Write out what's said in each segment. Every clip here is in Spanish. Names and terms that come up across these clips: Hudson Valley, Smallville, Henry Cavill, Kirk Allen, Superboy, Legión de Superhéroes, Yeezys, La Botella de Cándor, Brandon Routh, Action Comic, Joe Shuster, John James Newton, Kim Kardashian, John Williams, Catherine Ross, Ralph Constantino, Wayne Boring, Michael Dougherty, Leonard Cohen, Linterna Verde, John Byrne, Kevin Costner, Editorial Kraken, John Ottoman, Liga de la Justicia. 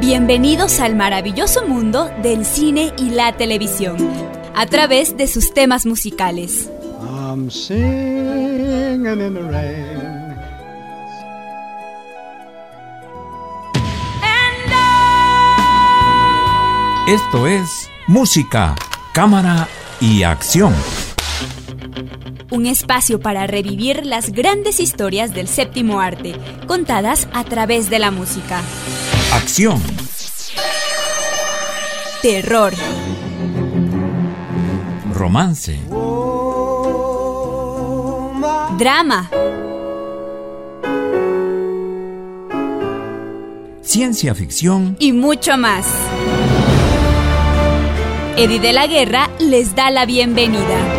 Bienvenidos al maravilloso mundo del cine y la televisión, a través de sus temas musicales. I'm singing in the rain. Esto es Música, Cámara y Acción. Un espacio para revivir las grandes historias del séptimo arte, contadas a través de la música. Acción. Terror. Romance. Drama. Ciencia ficción. Y mucho más. Eddie de la Guerra les da la bienvenida.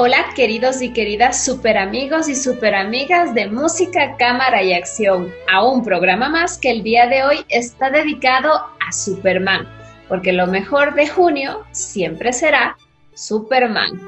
Hola, queridos y queridas superamigos y superamigas de Música, Cámara y Acción, a un programa más que el día de hoy está dedicado a Superman, porque lo mejor de junio siempre será Superman.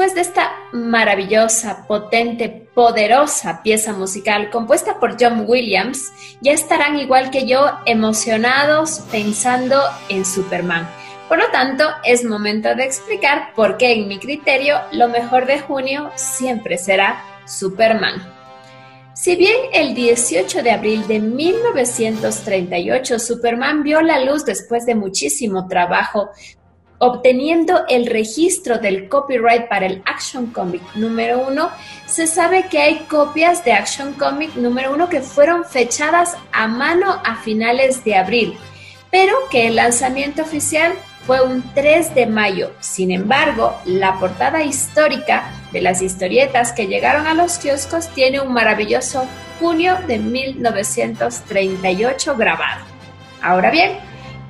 después de esta maravillosa, potente, poderosa pieza musical compuesta por John Williams, ya estarán igual que yo emocionados pensando en Superman. Por lo tanto, es momento de explicar por qué, en mi criterio, lo mejor de junio siempre será Superman. Si bien el 18 de abril de 1938 Superman vio la luz después de muchísimo trabajo, obteniendo el registro del copyright para el Action Comic número 1, se sabe que hay copias de Action Comic número 1 que fueron fechadas a mano a finales de abril, pero que el lanzamiento oficial fue un 3 de mayo. Sin embargo, la portada histórica de las historietas que llegaron a los kioscos tiene un maravilloso junio de 1938 grabado. Ahora bien,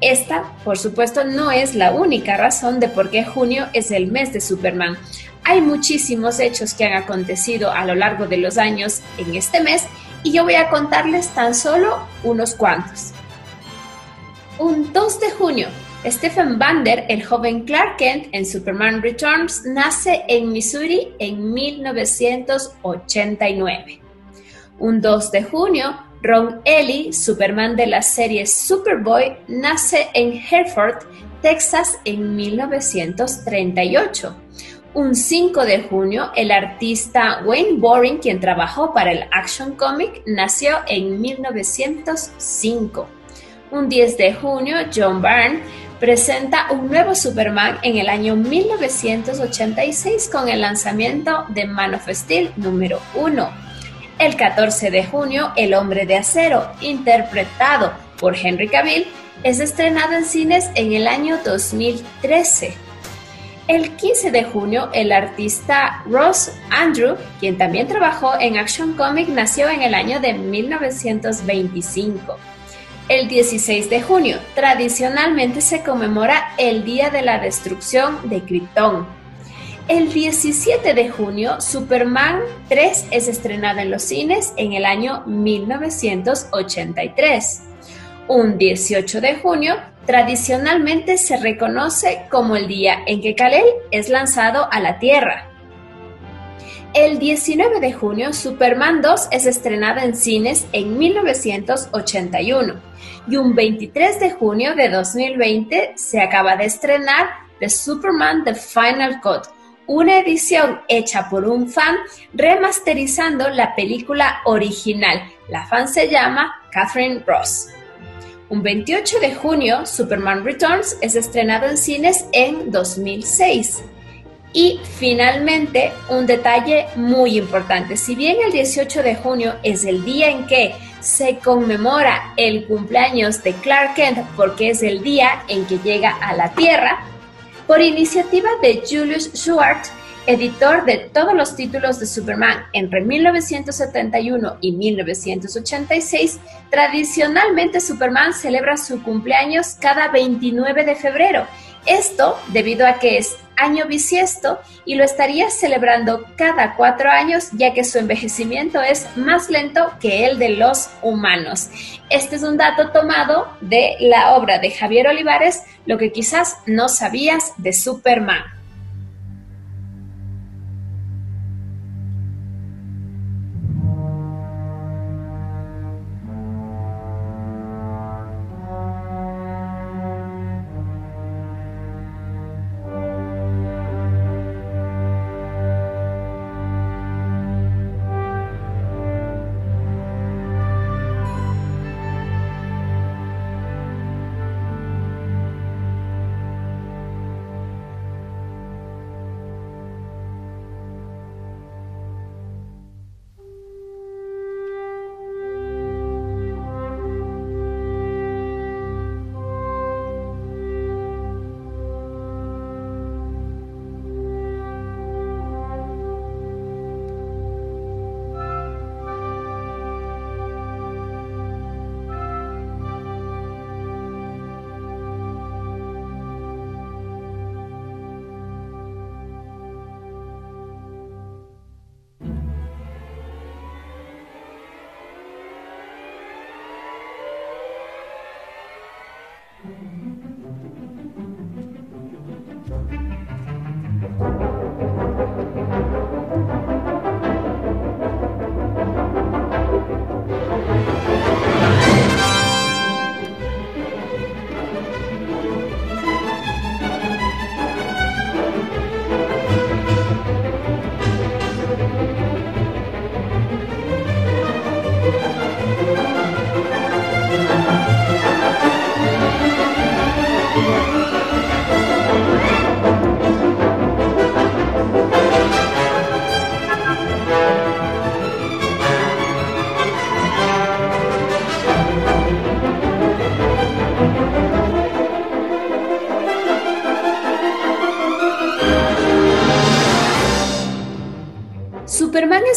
esta, por supuesto, no es la única razón de por qué junio es el mes de Superman. Hay muchísimos hechos que han acontecido a lo largo de los años en este mes y yo voy a contarles tan solo unos cuantos. Un 2 de junio, Stephen Vander, el joven Clark Kent en Superman Returns, nace en Missouri en 1989. Un 2 de junio, Ron Ellie, Superman de la serie Superboy, nace en Hereford, Texas en 1938. Un 5 de junio, el artista Wayne Boring, quien trabajó para el Action Comic, nació en 1905. Un 10 de junio, John Byrne presenta un nuevo Superman en el año 1986 con el lanzamiento de Man of Steel número 1. El 14 de junio, El Hombre de Acero, interpretado por Henry Cavill, es estrenado en cines en el año 2013. El 15 de junio, el artista Ross Andrew, quien también trabajó en Action Comic, nació en el año de 1925. El 16 de junio, tradicionalmente se conmemora el Día de la Destrucción de Krypton. El 17 de junio, Superman 3 es estrenado en los cines en el año 1983. Un 18 de junio, tradicionalmente se reconoce como el día en que Kal-El es lanzado a la Tierra. El 19 de junio, Superman 2 es estrenada en cines en 1981 y un 23 de junio de 2020 se acaba de estrenar The Superman The Final Cut, una edición hecha por un fan remasterizando la película original. La fan se llama Catherine Ross. Un 28 de junio, Superman Returns es estrenado en cines en 2006. Y finalmente, un detalle muy importante. Si bien el 18 de junio es el día en que se conmemora el cumpleaños de Clark Kent, porque es el día en que llega a la Tierra, por iniciativa de Julius Schwartz, editor de todos los títulos de Superman entre 1971 y 1986, tradicionalmente Superman celebra su cumpleaños cada 29 de febrero. Esto debido a que es año bisiesto y lo estaría celebrando cada 4 años, ya que su envejecimiento es más lento que el de los humanos. Este es un dato tomado de la obra de Javier Olivares, Lo que quizás no sabías de Superman.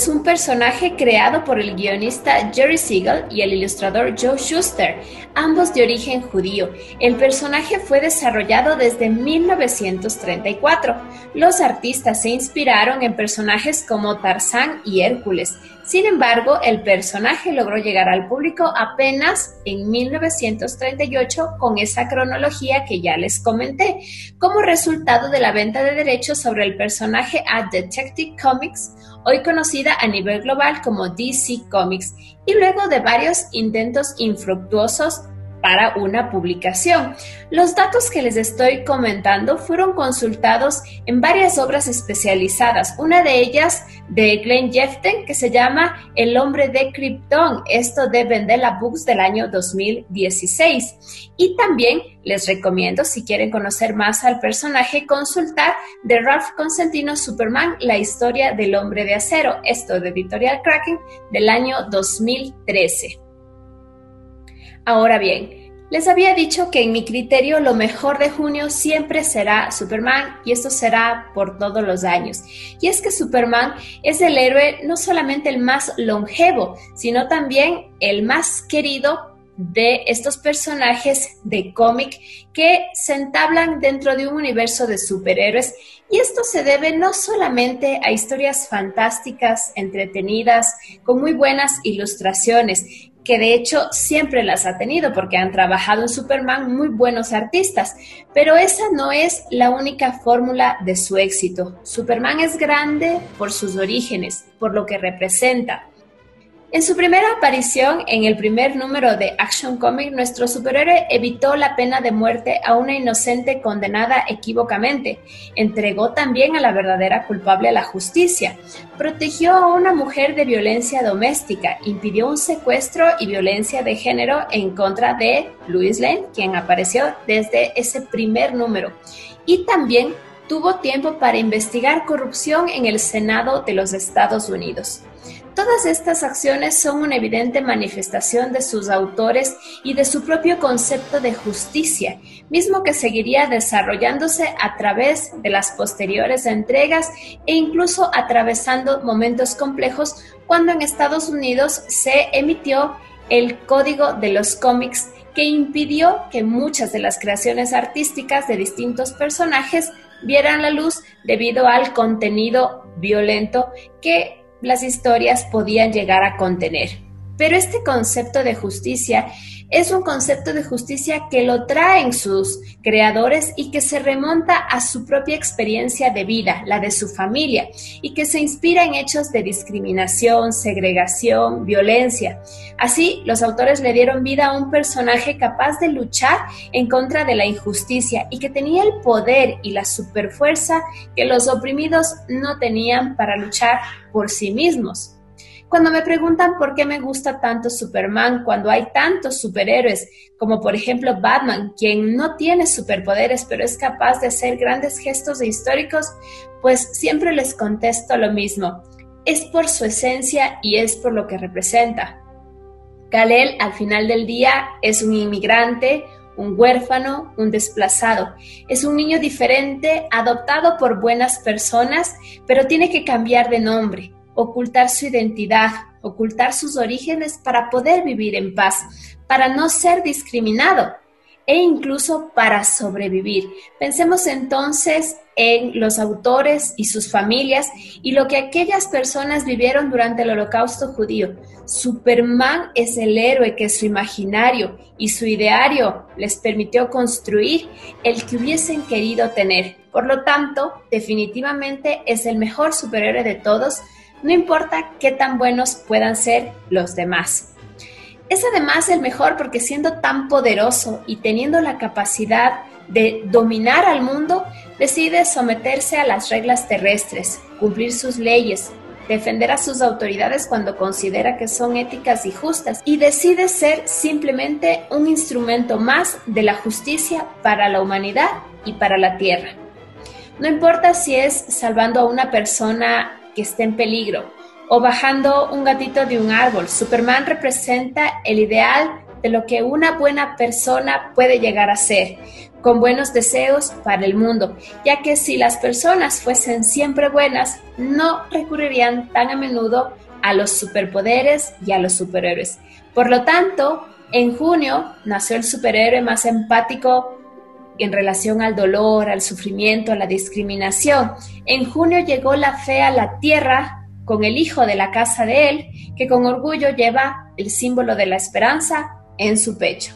es un personaje creado por el guionista Jerry Siegel y el ilustrador Joe Shuster, ambos de origen judío. El personaje fue desarrollado desde 1934. Los artistas se inspiraron en personajes como Tarzán y Hércules. Sin embargo, el personaje logró llegar al público apenas en 1938 con esa cronología que ya les comenté, como resultado de la venta de derechos sobre el personaje a Detective Comics, hoy conocida a nivel global como DC Comics, y luego de varios intentos infructuosos para una publicación. Los datos que les estoy comentando fueron consultados en varias obras especializadas, una de ellas de Glenn Jeften, que se llama El hombre de Krypton, esto de Vendela Books del año 2016. Y también les recomiendo, si quieren conocer más al personaje, consultar de Ralph Constantino Superman, La historia del hombre de acero, esto de Editorial Kraken del año 2013. Ahora bien, les había dicho que en mi criterio lo mejor de junio siempre será Superman, y esto será por todos los años. Y es que Superman es el héroe no solamente el más longevo, sino también el más querido de estos personajes de cómic que se entablan dentro de un universo de superhéroes, y esto se debe no solamente a historias fantásticas, entretenidas, con muy buenas ilustraciones, que de hecho siempre las ha tenido porque han trabajado en Superman muy buenos artistas, pero esa no es la única fórmula de su éxito. Superman es grande por sus orígenes, por lo que representa. En su primera aparición, en el primer número de Action Comic, nuestro superhéroe evitó la pena de muerte a una inocente condenada equívocamente, entregó también a la verdadera culpable a la justicia, protegió a una mujer de violencia doméstica, impidió un secuestro y violencia de género en contra de Lois Lane, quien apareció desde ese primer número, y también tuvo tiempo para investigar corrupción en el Senado de los Estados Unidos. Todas estas acciones son una evidente manifestación de sus autores y de su propio concepto de justicia, mismo que seguiría desarrollándose a través de las posteriores entregas e incluso atravesando momentos complejos cuando en Estados Unidos se emitió el Código de los Cómics, que impidió que muchas de las creaciones artísticas de distintos personajes vieran la luz debido al contenido violento que las historias podían llegar a contener. Pero este concepto de justicia es un concepto de justicia que lo traen sus creadores y que se remonta a su propia experiencia de vida, la de su familia, y que se inspira en hechos de discriminación, segregación, violencia. Así, los autores le dieron vida a un personaje capaz de luchar en contra de la injusticia y que tenía el poder y la superfuerza que los oprimidos no tenían para luchar por sí mismos. Cuando me preguntan por qué me gusta tanto Superman, cuando hay tantos superhéroes, como por ejemplo Batman, quien no tiene superpoderes pero es capaz de hacer grandes gestos históricos, pues siempre les contesto lo mismo. Es por su esencia y es por lo que representa. Kal-El, al final del día, es un inmigrante, un huérfano, un desplazado. Es un niño diferente, adoptado por buenas personas, pero tiene que cambiar de nombre, ocultar su identidad, ocultar sus orígenes para poder vivir en paz, para no ser discriminado e incluso para sobrevivir. Pensemos entonces en los autores y sus familias y lo que aquellas personas vivieron durante el Holocausto judío. Superman es el héroe que su imaginario y su ideario les permitió construir, el que hubiesen querido tener. Por lo tanto, definitivamente es el mejor superhéroe de todos, no importa qué tan buenos puedan ser los demás. Es además el mejor porque, siendo tan poderoso y teniendo la capacidad de dominar al mundo, decide someterse a las reglas terrestres, cumplir sus leyes, defender a sus autoridades cuando considera que son éticas y justas, y decide ser simplemente un instrumento más de la justicia para la humanidad y para la Tierra. No importa si es salvando a una persona que esté en peligro o bajando un gatito de un árbol, Superman representa el ideal de lo que una buena persona puede llegar a ser, con buenos deseos para el mundo, ya que si las personas fuesen siempre buenas, no recurrirían tan a menudo a los superpoderes y a los superhéroes. Por lo tanto, en junio nació el superhéroe más empático en relación al dolor, al sufrimiento, a la discriminación. En junio llegó la fe a la tierra con el hijo de la casa de él, que con orgullo lleva el símbolo de la esperanza en su pecho.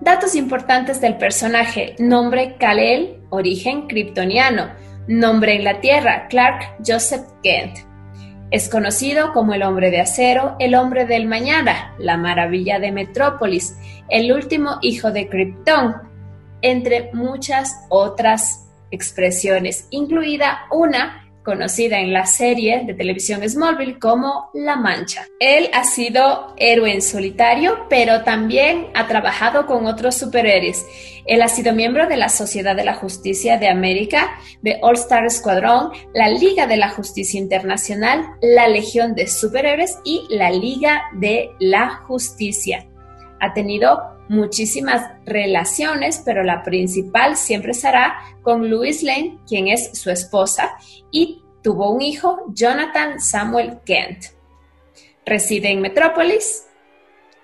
Datos importantes del personaje: nombre Kal-El, origen kryptoniano; nombre en la tierra Clark Joseph Kent. Es conocido como el hombre de acero, el hombre del mañana, la maravilla de Metrópolis, el último hijo de Krypton, entre muchas otras expresiones, incluida una conocida en la serie de televisión Smallville como La Mancha. Él ha sido héroe en solitario, pero también ha trabajado con otros superhéroes. Él ha sido miembro de la Sociedad de la Justicia de América, de All Star Squadron, la Liga de la Justicia Internacional, la Legión de Superhéroes y la Liga de la Justicia. Ha tenido muchísimas relaciones, pero la principal siempre será con Lois Lane, quien es su esposa, y tuvo un hijo, Jonathan Samuel Kent. Reside en Metrópolis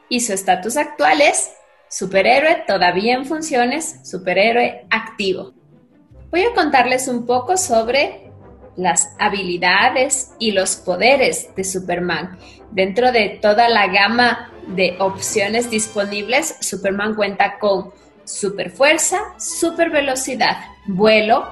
y su estatus actual es superhéroe todavía en funciones, superhéroe activo. Voy a contarles un poco sobre las habilidades y los poderes de Superman. Dentro de toda la gama de opciones disponibles, Superman cuenta con superfuerza, supervelocidad, vuelo,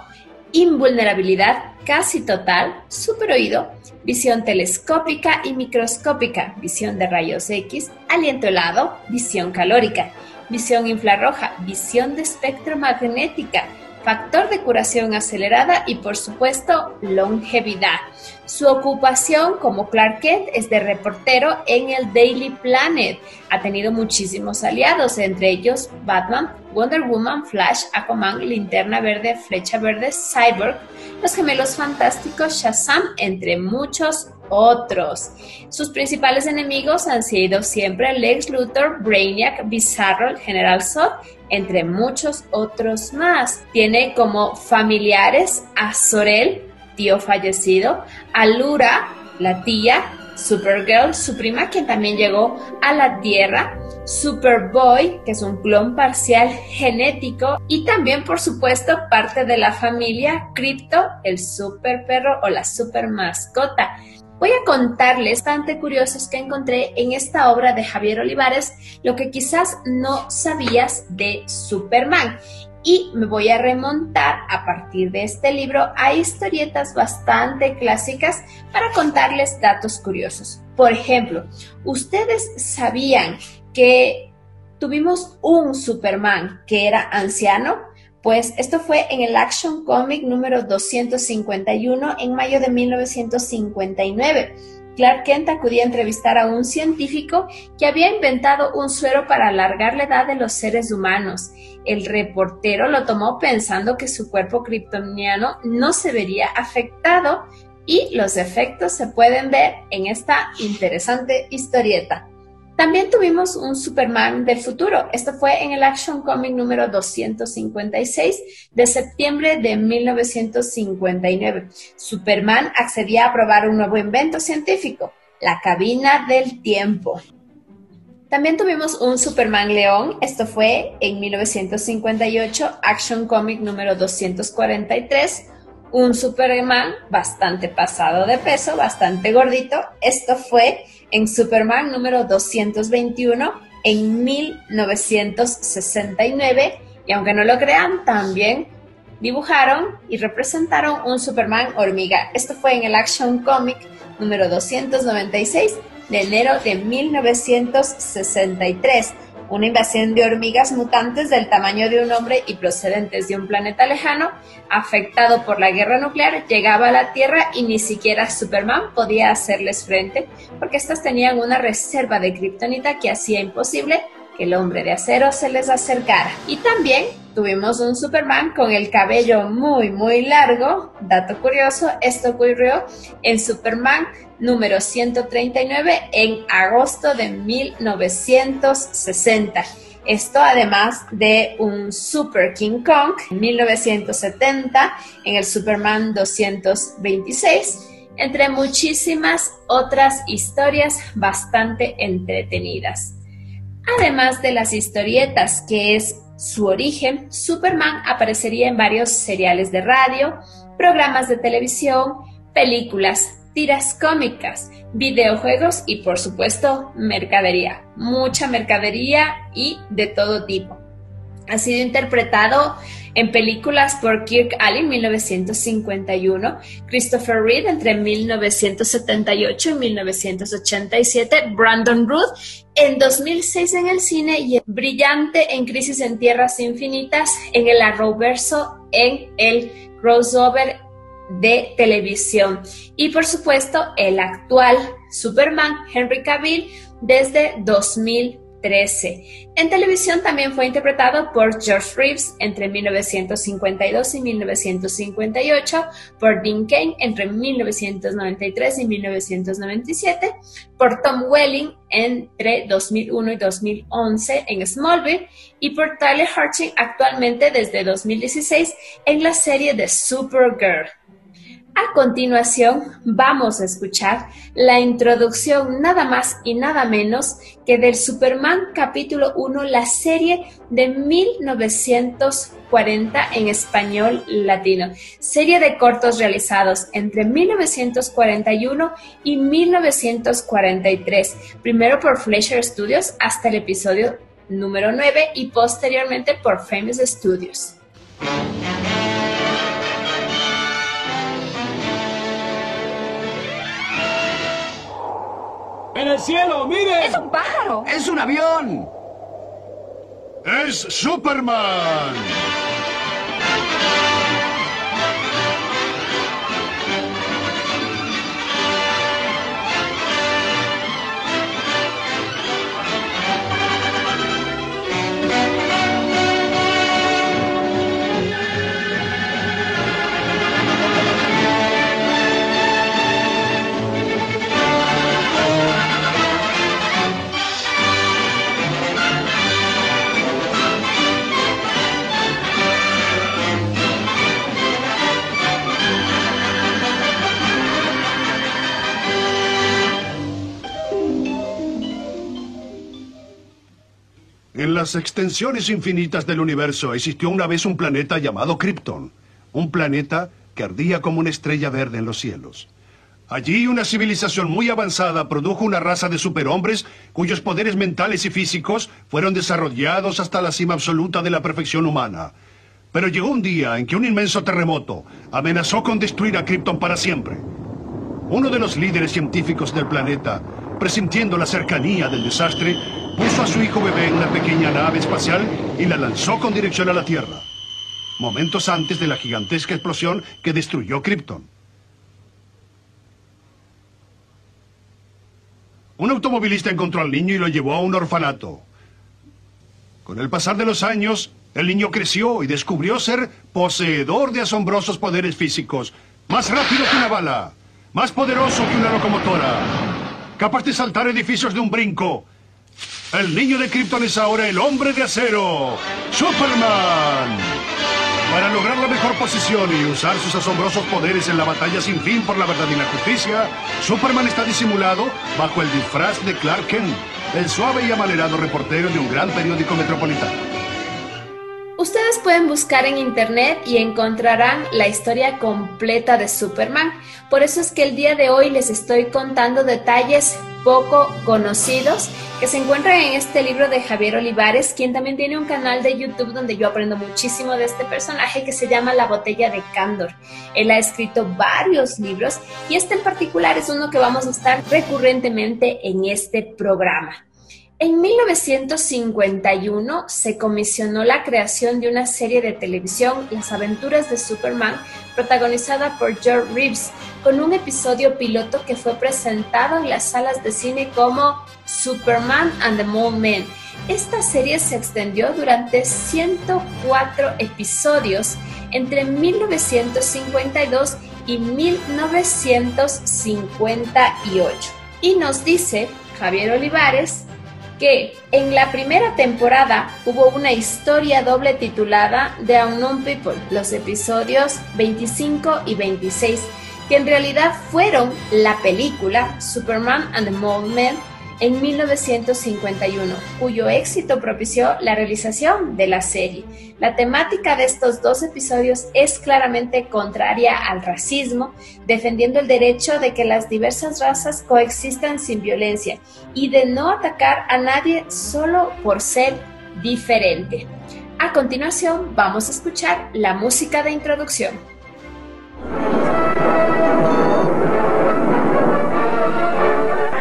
invulnerabilidad casi total, superoído, visión telescópica y microscópica, visión de rayos X, aliento helado, visión calórica, visión infrarroja, visión de espectro magnética, factor de curación acelerada y, por supuesto, longevidad. Su ocupación como Clark Kent es de reportero en el Daily Planet. Ha tenido muchísimos aliados, entre ellos Batman, Wonder Woman, Flash, Aquaman, Linterna Verde, Flecha Verde, Cyborg, los Gemelos Fantásticos, Shazam, entre muchos otros. Sus principales enemigos han sido siempre Lex Luthor, Brainiac, Bizarro, General Zod, entre muchos otros más. Tiene como familiares a Zor-El, tío fallecido, a Lura, la tía, Supergirl, su prima, quien también llegó a la Tierra, Superboy, que es un clon parcial genético, y también, por supuesto, parte de la familia Krypto, el superperro o la supermascota. Voy a contarles bastante curiosos que encontré en esta obra de Javier Olivares, lo que quizás no sabías de Superman. Y me voy a remontar a partir de este libro a historietas bastante clásicas para contarles datos curiosos. Por ejemplo, ¿ustedes sabían que tuvimos un Superman que era anciano? Pues esto fue en el Action Comic número 251 en mayo de 1959. Clark Kent acudía a entrevistar a un científico que había inventado un suero para alargar la edad de los seres humanos. El reportero lo tomó pensando que su cuerpo kryptoniano no se vería afectado, y los efectos se pueden ver en esta interesante historieta. También tuvimos un Superman del futuro. Esto fue en el Action Comic número 256 de septiembre de 1959. Superman accedía a probar un nuevo invento científico, la cabina del tiempo. También tuvimos un Superman león. Esto fue en 1958, Action Comic número 243. Un Superman bastante pasado de peso, bastante gordito. Esto fue en Superman número 221 en 1969. Y aunque no lo crean, también dibujaron y representaron un Superman hormiga. Esto fue en el Action Comic número 296 de enero de 1963. Una invasión de hormigas mutantes del tamaño de un hombre y procedentes de un planeta lejano, afectado por la guerra nuclear, llegaba a la Tierra y ni siquiera Superman podía hacerles frente, porque estas tenían una reserva de kriptonita que hacía imposible que el hombre de acero se les acercara. Y también Tuvimos un Superman con el cabello muy, muy largo. Dato curioso, esto ocurrió en Superman número 139 en agosto de 1960. Esto además de un Super King Kong en 1970 en el Superman 226, entre muchísimas otras historias bastante entretenidas. Además de las historietas, que es su origen, Superman aparecería en varios seriales de radio, programas de televisión, películas, tiras cómicas, videojuegos y, por supuesto, mercadería. Mucha mercadería y de todo tipo. Ha sido interpretado en películas por Kirk Allen en 1951, Christopher Reeve entre 1978 y 1987, Brandon Routh en 2006 en el cine y brillante en Crisis en Tierras Infinitas, en el Arrowverso, en el crossover de televisión. Y por supuesto, el actual Superman, Henry Cavill, desde 2013. En televisión también fue interpretado por George Reeves entre 1952 y 1958, por Dean Cain entre 1993 y 1997, por Tom Welling entre 2001 y 2011 en Smallville y por Tyler Hoechlin actualmente desde 2016 en la serie de Supergirl. A continuación vamos a escuchar la introducción nada más y nada menos que del Superman capítulo 1, la serie de 1940 en español latino, serie de cortos realizados entre 1941 y 1943, primero por Fleischer Studios hasta el episodio número 9 y posteriormente por Famous Studios. ¡En el cielo, miren! ¡Es un pájaro! ¡Es un avión! ¡Es Superman! En las extensiones infinitas del universo existió una vez un planeta llamado Krypton, un planeta que ardía como una estrella verde en los cielos. Allí una civilización muy avanzada produjo una raza de superhombres cuyos poderes mentales y físicos fueron desarrollados hasta la cima absoluta de la perfección humana. Pero llegó un día en que un inmenso terremoto amenazó con destruir a Krypton para siempre. Uno de los líderes científicos del planeta, presintiendo la cercanía del desastre, puso a su hijo bebé en una pequeña nave espacial y la lanzó con dirección a la Tierra, momentos antes de la gigantesca explosión que destruyó Krypton. Un automovilista encontró al niño y lo llevó a un orfanato. Con el pasar de los años, el niño creció y descubrió ser poseedor de asombrosos poderes físicos, más rápido que una bala, más poderoso que una locomotora, capaz de saltar edificios de un brinco. El niño de Krypton es ahora el hombre de acero, Superman. Para lograr la mejor posición y usar sus asombrosos poderes en la batalla sin fin por la verdad y la justicia, Superman está disimulado bajo el disfraz de Clark Kent, el suave y amanerado reportero de un gran periódico metropolitano. Ustedes pueden buscar en internet y encontrarán la historia completa de Superman. Por eso es que el día de hoy les estoy contando detalles poco conocidos que se encuentran en este libro de Javier Olivares, quien también tiene un canal de YouTube donde yo aprendo muchísimo de este personaje que se llama La Botella de Cándor. Él ha escrito varios libros y este en particular es uno que vamos a estar recurrentemente en este programa. En 1951 se comisionó la creación de una serie de televisión, Las Aventuras de Superman, protagonizada por George Reeves, con un episodio piloto que fue presentado en las salas de cine como Superman and the Mole Men. Esta serie se extendió durante 104 episodios entre 1952 y 1958. Y nos dice Javier Olivares que en la primera temporada hubo una historia doble titulada The Unknown People, los episodios 25 y 26, que en realidad fueron la película Superman and the Mole Men en 1951, cuyo éxito propició la realización de la serie. La temática de estos dos episodios es claramente contraria al racismo, defendiendo el derecho de que las diversas razas coexistan sin violencia y de no atacar a nadie solo por ser diferente. A continuación, vamos a escuchar la música de introducción.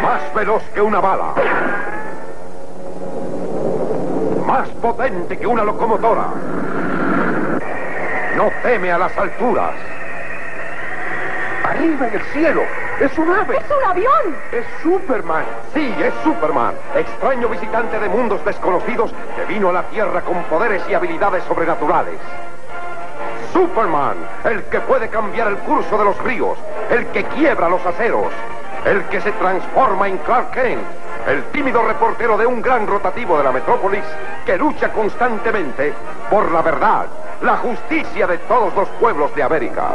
Más veloz que una bala, más potente que una locomotora, no teme a las alturas. Arriba en el cielo, es un ave. ¡Es un avión! ¡Es Superman! Sí, es Superman, extraño visitante de mundos desconocidos que vino a la Tierra con poderes y habilidades sobrenaturales. Superman, el que puede cambiar el curso de los ríos, el que quiebra los aceros, el que se transforma en Clark Kent, el tímido reportero de un gran rotativo de la Metrópolis que lucha constantemente por la verdad, la justicia de todos los pueblos de América.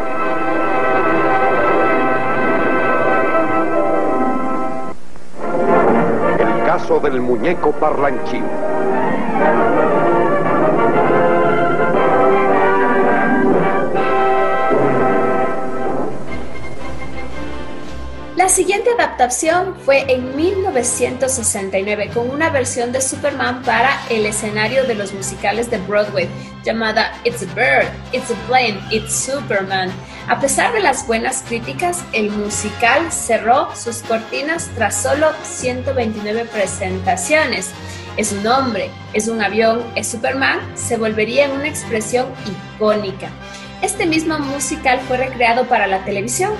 El caso del muñeco parlanchín. La siguiente adaptación fue en 1969 con una versión de Superman para el escenario de los musicales de Broadway llamada It's a Bird, It's a Plane, It's Superman. A pesar de las buenas críticas, el musical cerró sus cortinas tras solo 129 presentaciones. Es un hombre, es un avión, es Superman, se volvería en una expresión icónica. Este mismo musical fue recreado para la televisión.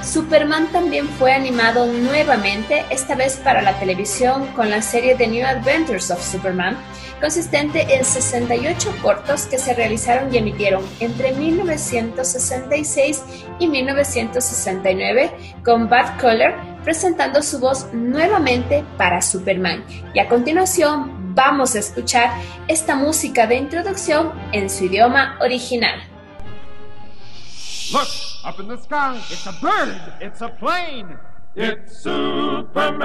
Superman también fue animado nuevamente, esta vez para la televisión con la serie The New Adventures of Superman, consistente en 68 cortos que se realizaron y emitieron entre 1966 y 1969 con Bud Collyer presentando su voz nuevamente para Superman. Y a continuación vamos a escuchar esta música de introducción en su idioma original. Look, up in the sky, it's a bird, it's a plane, it's Superman.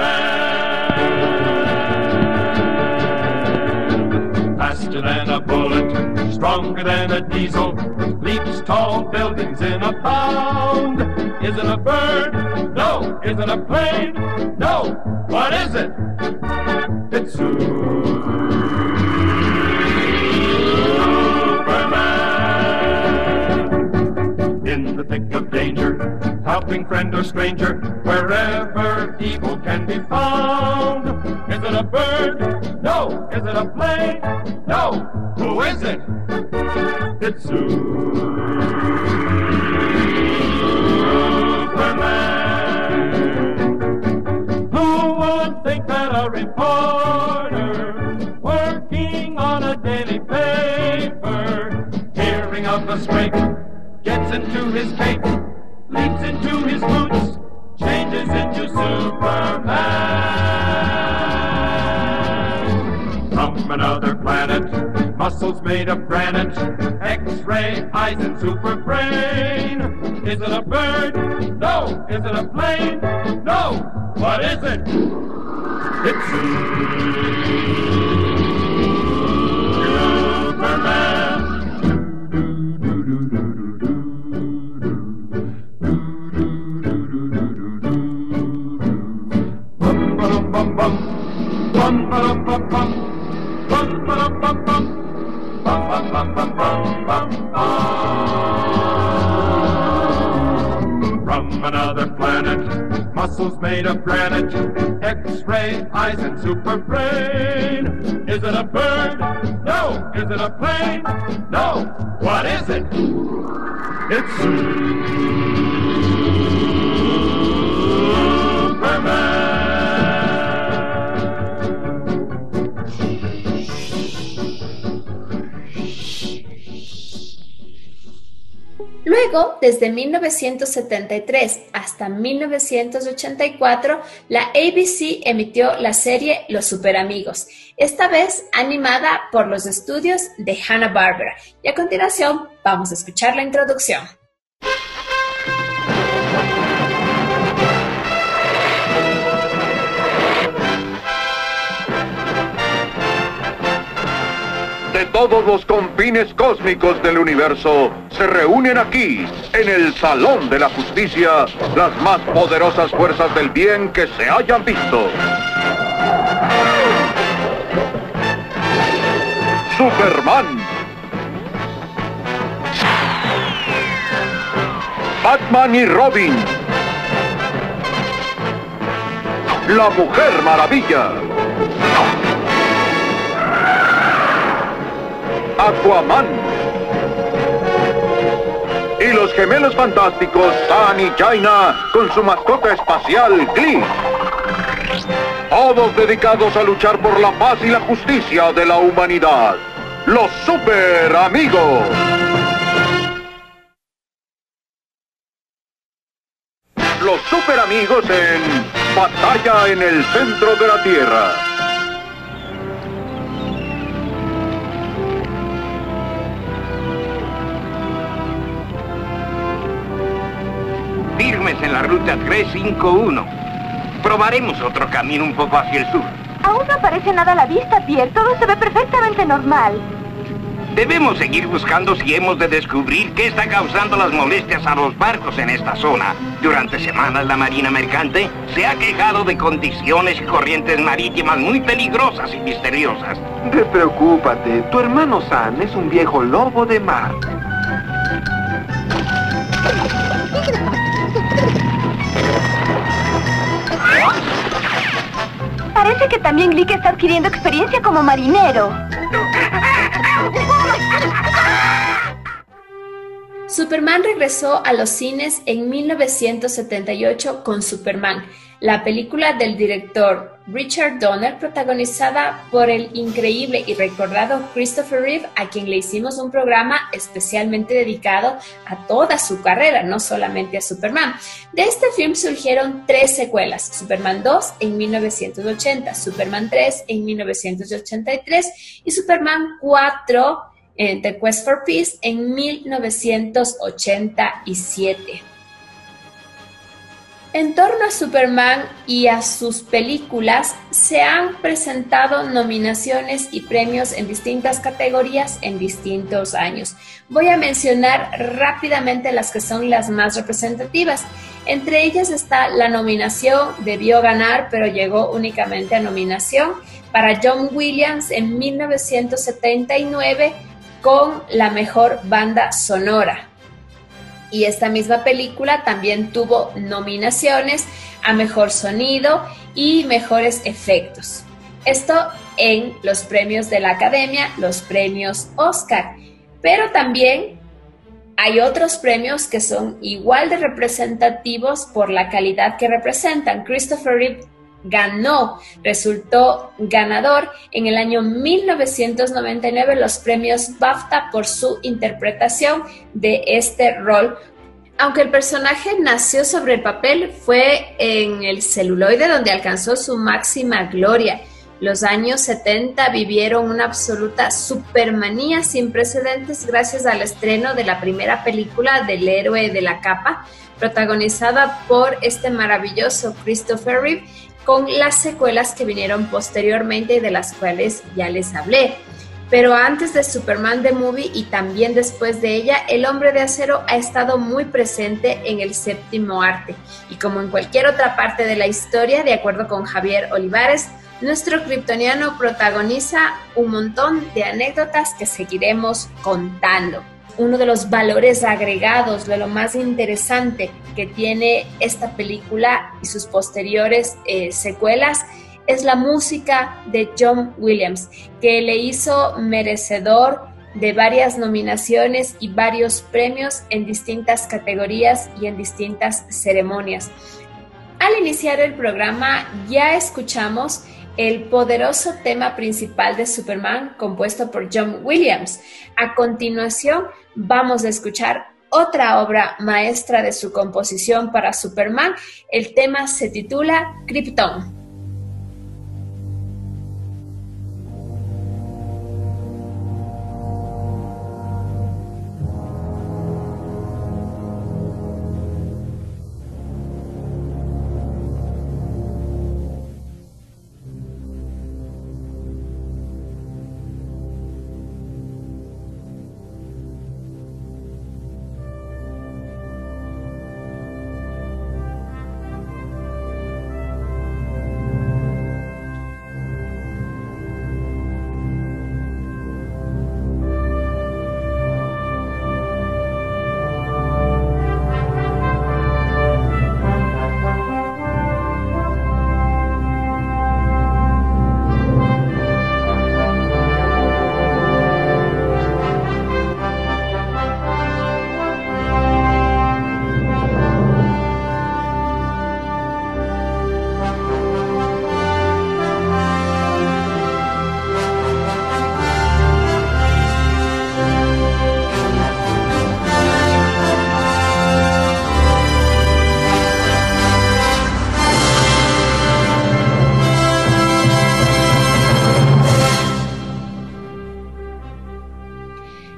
Faster than a bullet, stronger than a diesel, leaps tall buildings in a bound. Is it a bird? No. Is it a plane? No. What is it? It's Superman. In the thick of danger, helping friend or stranger, wherever evil can be found. Is it a bird? No. Is it a plane? No. Who is it? It's Superman. Who would think that a reporter working on a daily paper, hearing of the strike, gets into his cape, leaps into his boots, changes into Superman. From another planet, muscles made of granite, X-ray eyes and super brain. Is it a bird? No. Is it a plane? No. What is it? It's Superman. Muscles made of granite, X-ray, eyes and super brain. Is it a bird? No. Is it a plane? No. What is it? It's Superman. Luego, desde 1973 hasta 1984, la ABC emitió la serie Los Superamigos, esta vez animada por los estudios de Hanna-Barbera. Y a continuación, vamos a escuchar la introducción. De todos los confines cósmicos del universo se reúnen aquí, en el Salón de la Justicia, las más poderosas fuerzas del bien que se hayan visto. Superman, Batman y Robin, la Mujer Maravilla, Aquaman y los gemelos fantásticos Stan y Jaina con su mascota espacial Glee. Todos dedicados a luchar por la paz y la justicia de la humanidad. Los Super Amigos. Los Super Amigos en Batalla en el Centro de la Tierra. Firmes en la ruta 351. Probaremos otro camino un poco hacia el sur. Aún no aparece nada a la vista, Pierre. Todo se ve perfectamente normal. Debemos seguir buscando si hemos de descubrir qué está causando las molestias a los barcos en esta zona. Durante semanas la marina mercante se ha quejado de condiciones y corrientes marítimas muy peligrosas y misteriosas. Despreocúpate, tu hermano Sam es un viejo lobo de mar. Parece que también Glick está adquiriendo experiencia como marinero. Superman regresó a los cines en 1978 con Superman, la película del director Richard Donner protagonizada por el increíble y recordado Christopher Reeve, a quien le hicimos un programa especialmente dedicado a toda su carrera, no solamente a Superman. De este film surgieron 3 secuelas, Superman 2 en 1980, Superman 3 en 1983 y Superman 4, The Quest for Peace, en 1987. En torno a Superman y a sus películas se han presentado nominaciones y premios en distintas categorías en distintos años. Voy a mencionar rápidamente las que son las más representativas. Entre ellas está la nominación, debió ganar pero llegó únicamente a nominación, para John Williams en 1979 con la mejor banda sonora. Y esta misma película también tuvo nominaciones a Mejor Sonido y Mejores Efectos. Esto en los premios de la Academia, los premios Oscar. Pero también hay otros premios que son igual de representativos por la calidad que representan. Christopher Reeve ganó, resultó ganador en el año 1999 los premios BAFTA por su interpretación de este rol. Aunque el personaje nació sobre el papel, fue en el celuloide donde alcanzó su máxima gloria. Los años 70 vivieron una absoluta supermanía sin precedentes gracias al estreno de la primera película del héroe de la capa, protagonizada por este maravilloso Christopher Reeve, con las secuelas que vinieron posteriormente y de las cuales ya les hablé. Pero antes de Superman The Movie y también después de ella, el Hombre de Acero ha estado muy presente en el séptimo arte. Y como en cualquier otra parte de la historia, de acuerdo con Javier Olivares, nuestro kryptoniano protagoniza un montón de anécdotas que seguiremos contando. uno de los valores agregados, de lo más interesante que tiene esta película y sus posteriores secuelas, es la música de John Williams, que le hizo merecedor de varias nominaciones y varios premios en distintas categorías y en distintas ceremonias. Al iniciar el programa ya escuchamos el poderoso tema principal de Superman compuesto por John Williams. A continuación vamos a escuchar otra obra maestra de su composición para Superman. El tema se titula Krypton.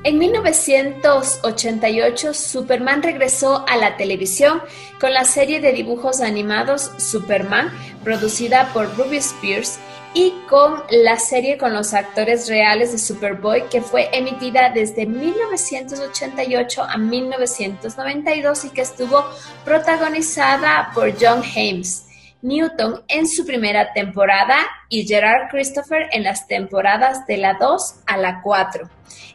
En 1988, Superman regresó a la televisión con la serie de dibujos animados Superman, producida por Ruby Spears, y con la serie con los actores reales de Superboy, que fue emitida desde 1988 a 1992 y que estuvo protagonizada por John James Newton en su primera temporada y Gerard Christopher en las temporadas de la 2 a la 4.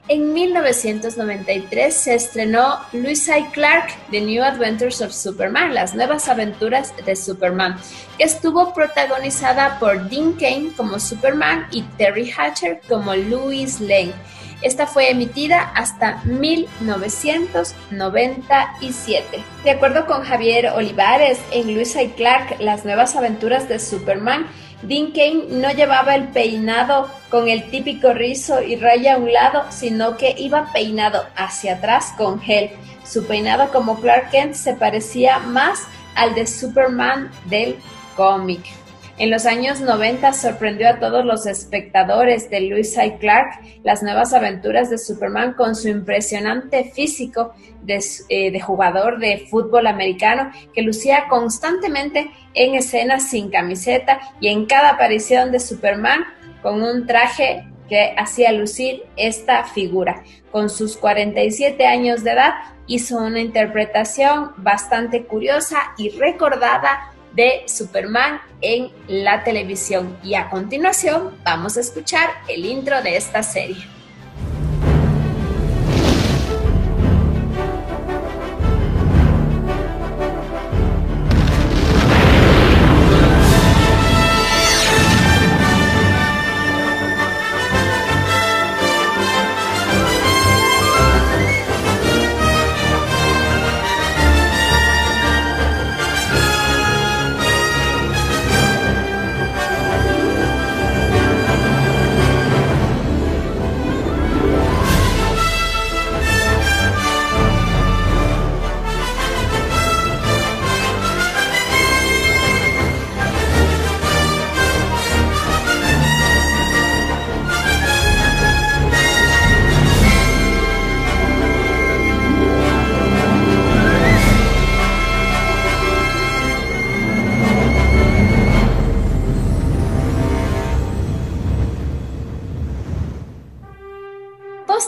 En 1993 se estrenó Lois y Clark, The New Adventures of Superman, Las Nuevas Aventuras de Superman, que estuvo protagonizada por Dean Cain como Superman y Terry Hatcher como Lois Lane. Esta fue emitida hasta 1997. De acuerdo con Javier Olivares, en Lois y Clark, Las Nuevas Aventuras de Superman, Dean Cain no llevaba el peinado con el típico rizo y raya a un lado, sino que iba peinado hacia atrás con gel. Su peinado como Clark Kent se parecía más al de Superman del cómic. En los años 90 sorprendió a todos los espectadores de Lois y Clark, Las Nuevas Aventuras de Superman, con su impresionante físico de jugador de fútbol americano que lucía constantemente en escenas sin camiseta y en cada aparición de Superman con un traje que hacía lucir esta figura. Con sus 47 años de edad hizo una interpretación bastante curiosa y recordada de Superman en la televisión. Y a continuación vamos a escuchar el intro de esta serie.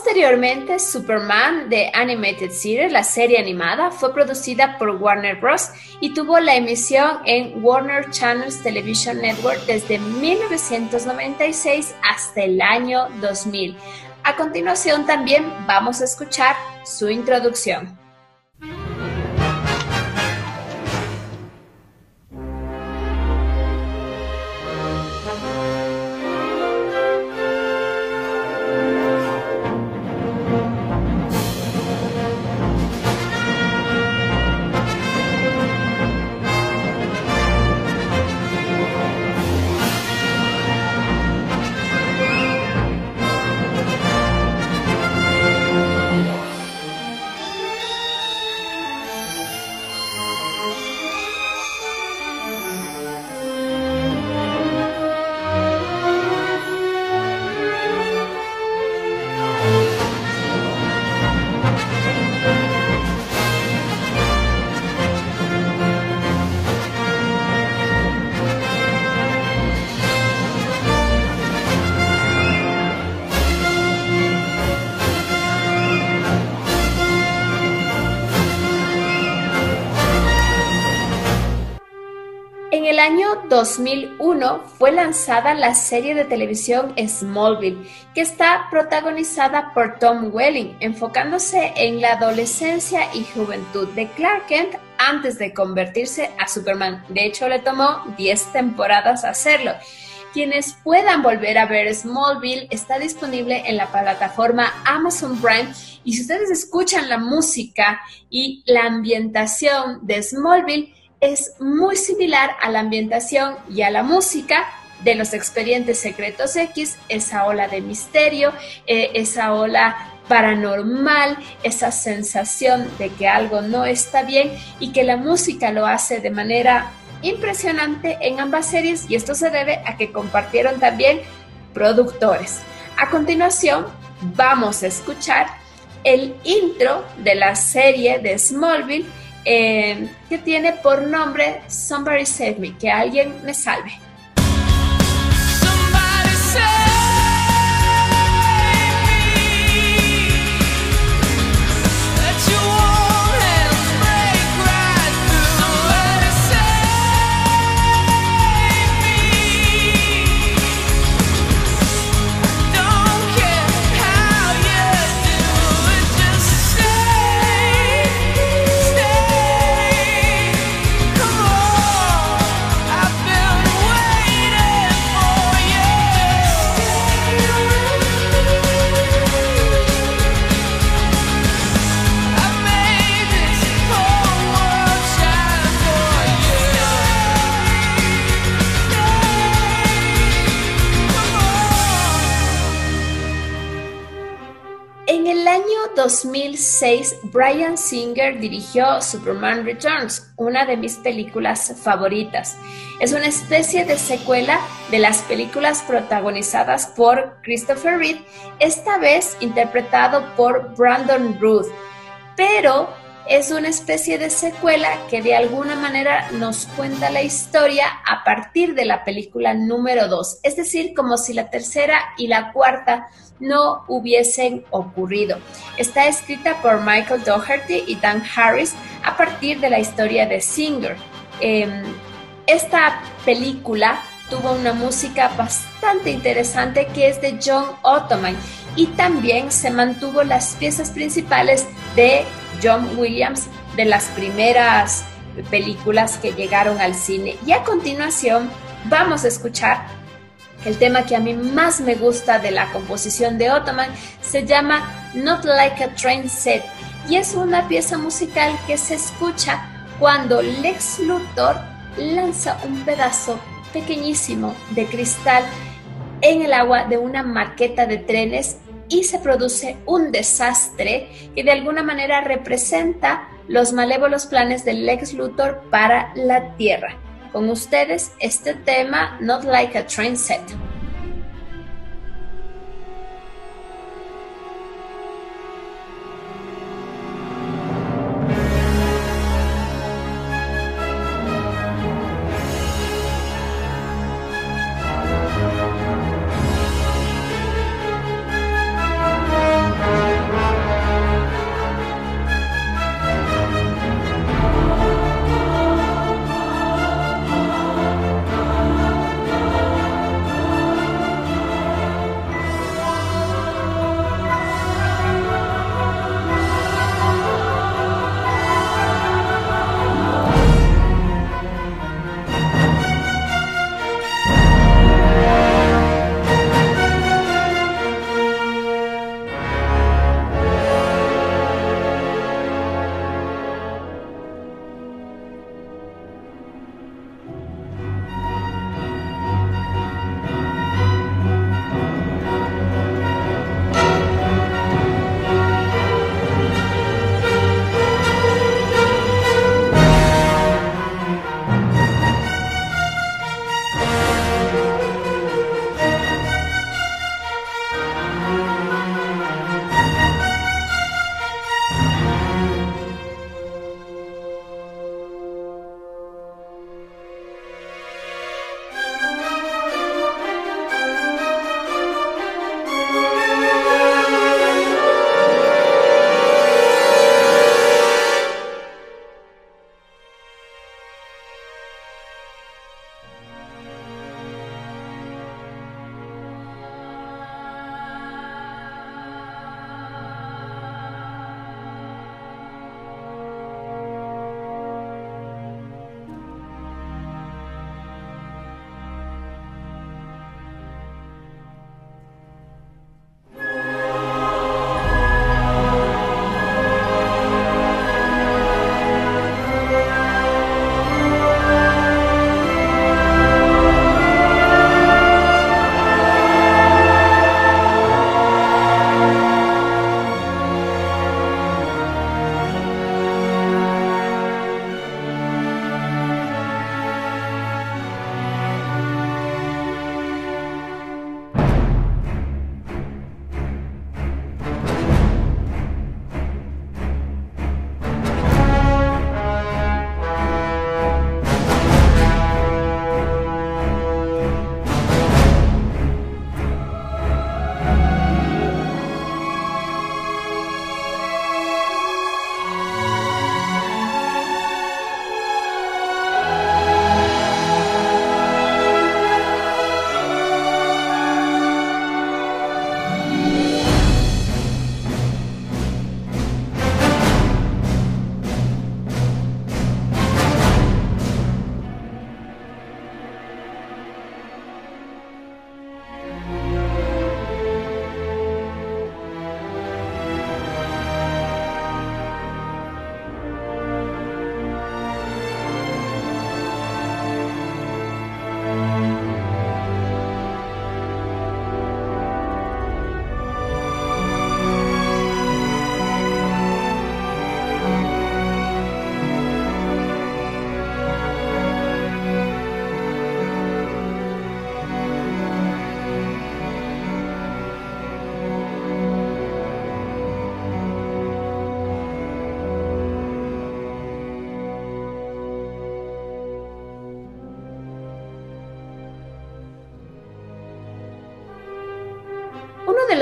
Posteriormente, Superman The Animated Series, la serie animada, fue producida por Warner Bros. Y tuvo la emisión en Warner Channels Television Network desde 1996 hasta el año 2000. A continuación también vamos a escuchar su introducción. En el año 2001 fue lanzada la serie de televisión Smallville, que está protagonizada por Tom Welling, enfocándose en la adolescencia y juventud de Clark Kent antes de convertirse a Superman. De hecho, le tomó 10 temporadas hacerlo. Quienes puedan volver a ver Smallville, está disponible en la plataforma Amazon Prime. Y si ustedes escuchan la música y la ambientación de Smallville, es muy similar a la ambientación y a la música de los Expedientes Secretos X, esa ola de misterio, esa ola paranormal, esa sensación de que algo no está bien y que la música lo hace de manera impresionante en ambas series, y esto se debe a que compartieron también productores. A continuación vamos a escuchar el intro de la serie de Smallville, que tiene por nombre Somebody Save Me, que alguien me salve. En 2006, Bryan Singer dirigió Superman Returns, una de mis películas favoritas. Es una especie de secuela de las películas protagonizadas por Christopher Reeve, esta vez interpretado por Brandon Routh, pero es una especie de secuela que de alguna manera nos cuenta la historia a partir de la película número 2, es decir, como si la tercera y la cuarta no hubiesen ocurrido. Está escrita por Michael Dougherty y Dan Harris a partir de la historia de Singer. Esta película tuvo una música bastante interesante que es de John Ottoman, y también se mantuvo las piezas principales de John Williams de las primeras películas que llegaron al cine. Y a continuación vamos a escuchar el tema que a mí más me gusta de la composición de Ottoman. Se llama Not Like a Train Set y es una pieza musical que se escucha cuando Lex Luthor lanza un pedazo pequeñísimo de cristal en el agua de una maqueta de trenes y se produce un desastre que de alguna manera representa los malévolos planes de Lex Luthor para la Tierra. Con ustedes este tema, Not Like a Train Set.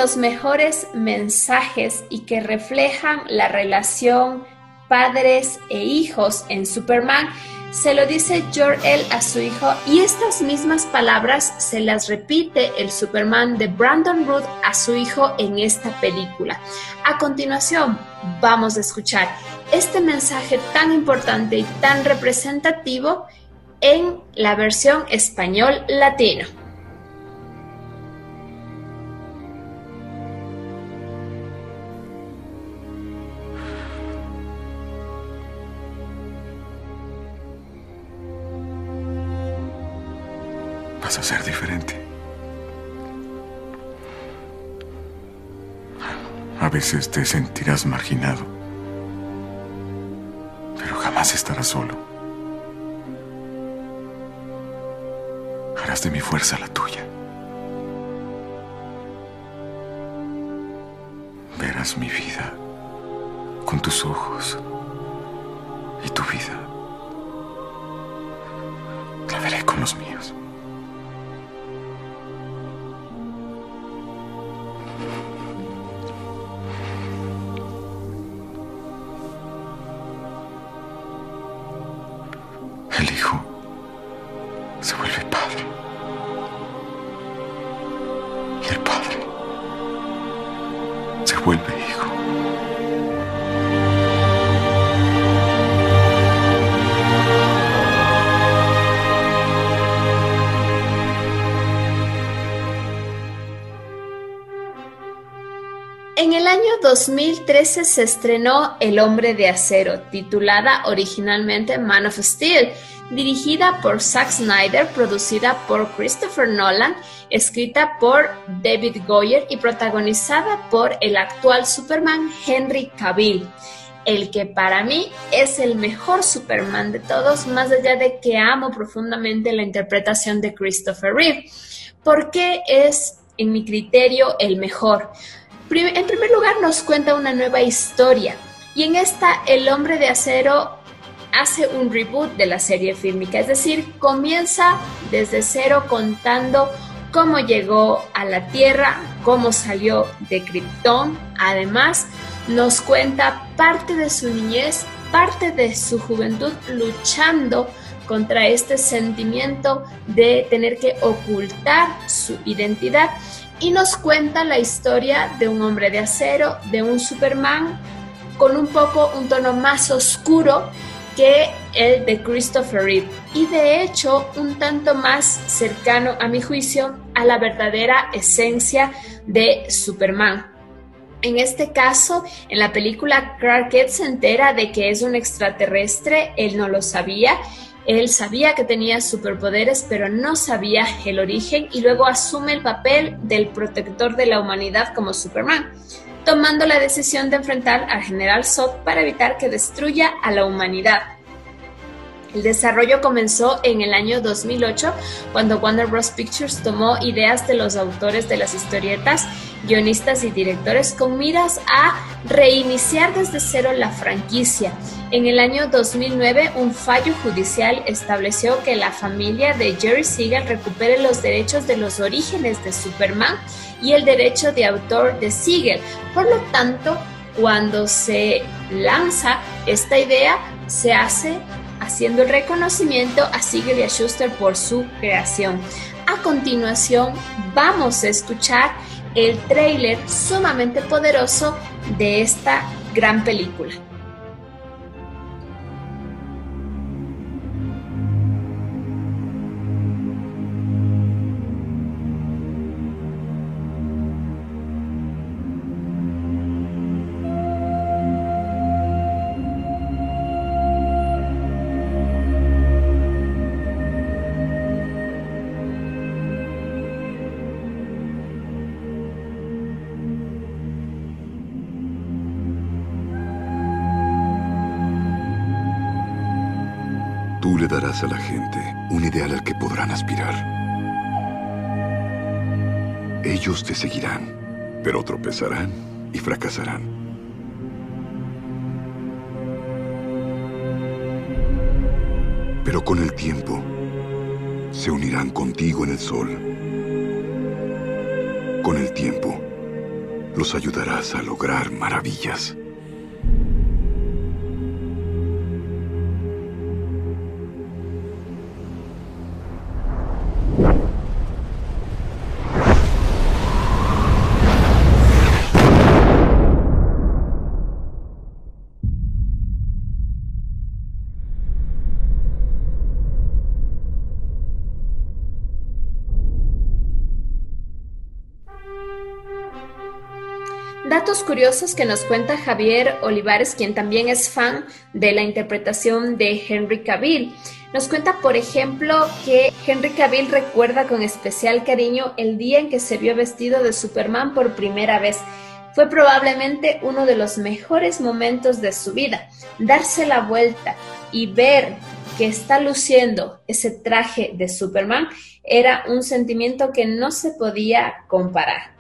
los mejores mensajes y que reflejan la relación padres e hijos en Superman, se lo dice Jor-El a su hijo, y estas mismas palabras se las repite el Superman de Brandon Routh a su hijo en esta película. A continuación, vamos a escuchar este mensaje tan importante y tan representativo en la versión español latino. Vas a ser diferente. A veces te sentirás marginado, pero jamás estarás solo. Harás de mi fuerza la tuya. Verás mi vida con tus ojos y tu vida la veré con los míos. En el año 2013 se estrenó El Hombre de Acero, titulada originalmente Man of Steel, dirigida por Zack Snyder, producida por Christopher Nolan, escrita por David Goyer y protagonizada por el actual Superman Henry Cavill, el que para mí es el mejor Superman de todos, más allá de que amo profundamente la interpretación de Christopher Reeve. ¿Por qué es, en mi criterio, el mejor? En primer lugar, nos cuenta una nueva historia, y en esta el Hombre de Acero hace un reboot de la serie fílmica, es decir, comienza desde cero contando cómo llegó a la Tierra, cómo salió de Krypton. Además, nos cuenta parte de su niñez, parte de su juventud luchando contra este sentimiento de tener que ocultar su identidad. Y nos cuenta la historia de un hombre de acero, de un Superman, con un tono más oscuro que el de Christopher Reeve. Y de hecho, un tanto más cercano, a mi juicio, a la verdadera esencia de Superman. En este caso, en la película, Clark se entera de que es un extraterrestre, él no lo sabía. Él sabía que tenía superpoderes, pero no sabía el origen, y luego asume el papel del protector de la humanidad como Superman, tomando la decisión de enfrentar al General Zod para evitar que destruya a la humanidad. El desarrollo comenzó en el año 2008, cuando Warner Bros. Pictures tomó ideas de los autores de las historietas, guionistas y directores con miras a reiniciar desde cero la franquicia. En el año 2009, un fallo judicial estableció que la familia de Jerry Siegel recupere los derechos de los orígenes de Superman y el derecho de autor de Siegel. Por lo tanto, cuando se lanza esta idea, se hace haciendo el reconocimiento a Siegel y a Schuster por su creación. A continuación, vamos a escuchar el tráiler sumamente poderoso de esta gran película. Tú le darás a la gente un ideal al que podrán aspirar. Ellos te seguirán, pero tropezarán y fracasarán. Pero con el tiempo, se unirán contigo en el sol. Con el tiempo, los ayudarás a lograr maravillas. Datos curiosos que nos cuenta Javier Olivares, quien también es fan de la interpretación de Henry Cavill. Nos cuenta, por ejemplo, que Henry Cavill recuerda con especial cariño el día en que se vio vestido de Superman por primera vez. Fue probablemente uno de los mejores momentos de su vida. Darse la vuelta y ver que está luciendo ese traje de Superman era un sentimiento que no se podía comparar.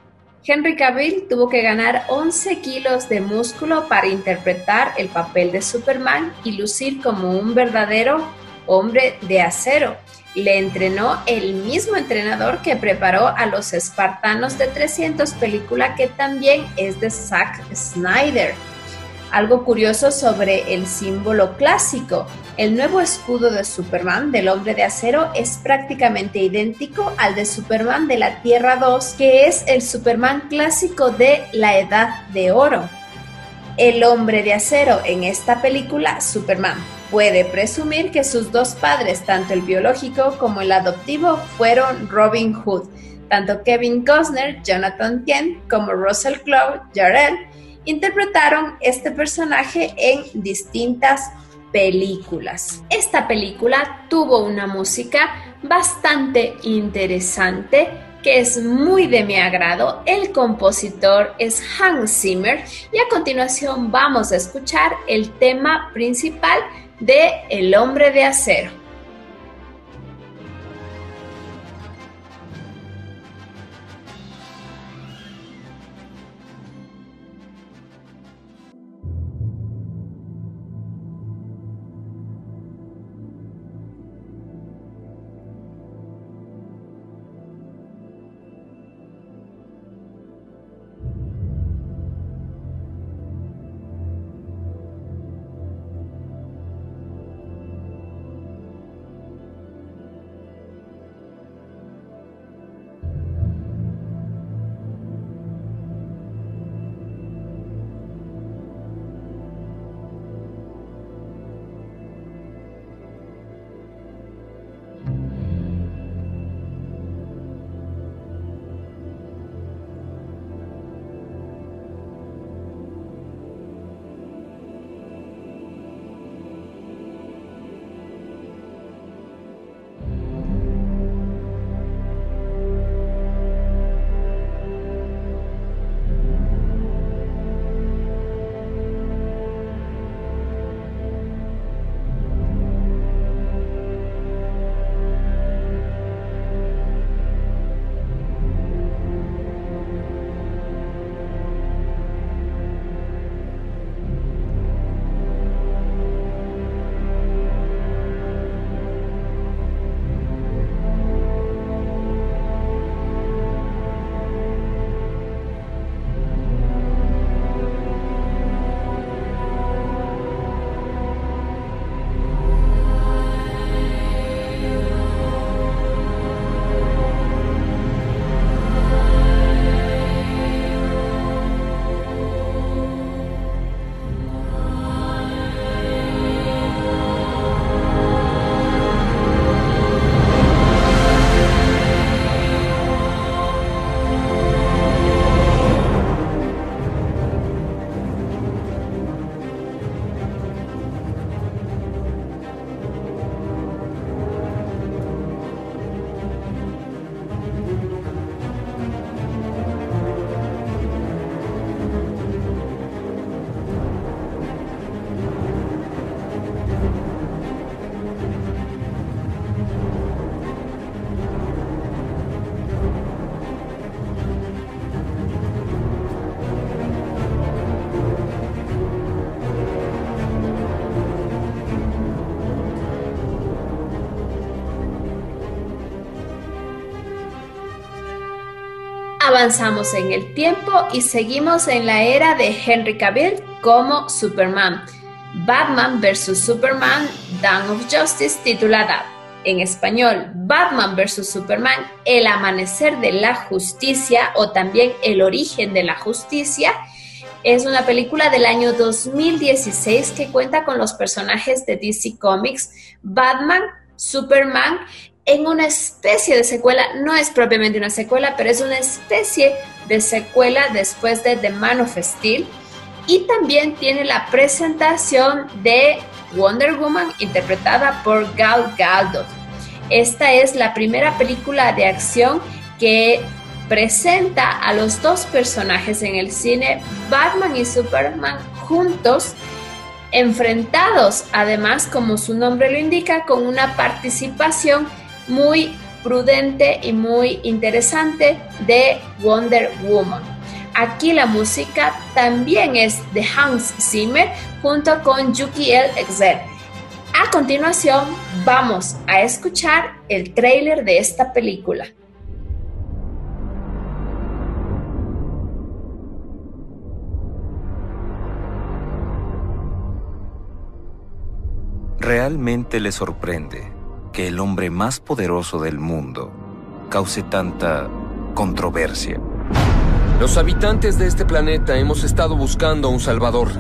Henry Cavill tuvo que ganar 11 kilos de músculo para interpretar el papel de Superman y lucir como un verdadero hombre de acero. Le entrenó el mismo entrenador que preparó a los espartanos de 300, película que también es de Zack Snyder. Algo curioso sobre el símbolo clásico. El nuevo escudo de Superman del Hombre de Acero es prácticamente idéntico al de Superman de la Tierra 2, que es el Superman clásico de la Edad de Oro. El Hombre de Acero en esta película, Superman, puede presumir que sus dos padres, tanto el biológico como el adoptivo, fueron Robin Hood. Tanto Kevin Costner, Jonathan Kent, como Russell Crowe, Jor-El, interpretaron este personaje en distintas películas. Esta película tuvo una música bastante interesante que es muy de mi agrado. El compositor es Hans Zimmer y a continuación vamos a escuchar el tema principal de El Hombre de Acero. avanzamos en el tiempo y seguimos en la era de Henry Cavill como Superman. Batman vs. Superman Dawn of Justice, titulada en español Batman vs. Superman El Amanecer de la Justicia o también El Origen de la Justicia. Es una película del año 2016 que cuenta con los personajes de DC Comics, Batman, Superman, en una especie de secuela, no es propiamente una secuela, pero es una especie de secuela después de The Man of Steel. Y también tiene la presentación de Wonder Woman, interpretada por Gal Gadot. Esta es la primera película de acción que presenta a los dos personajes en el cine, Batman y Superman, juntos, enfrentados, además, como su nombre lo indica, con una participación muy prudente y muy interesante de Wonder Woman. Aquí la música también es de Hans Zimmer junto con Yukiel Ezer. A continuación vamos a escuchar el tráiler de esta película. Realmente le sorprende que el hombre más poderoso del mundo cause tanta controversia. Los habitantes de este planeta hemos estado buscando a un salvador.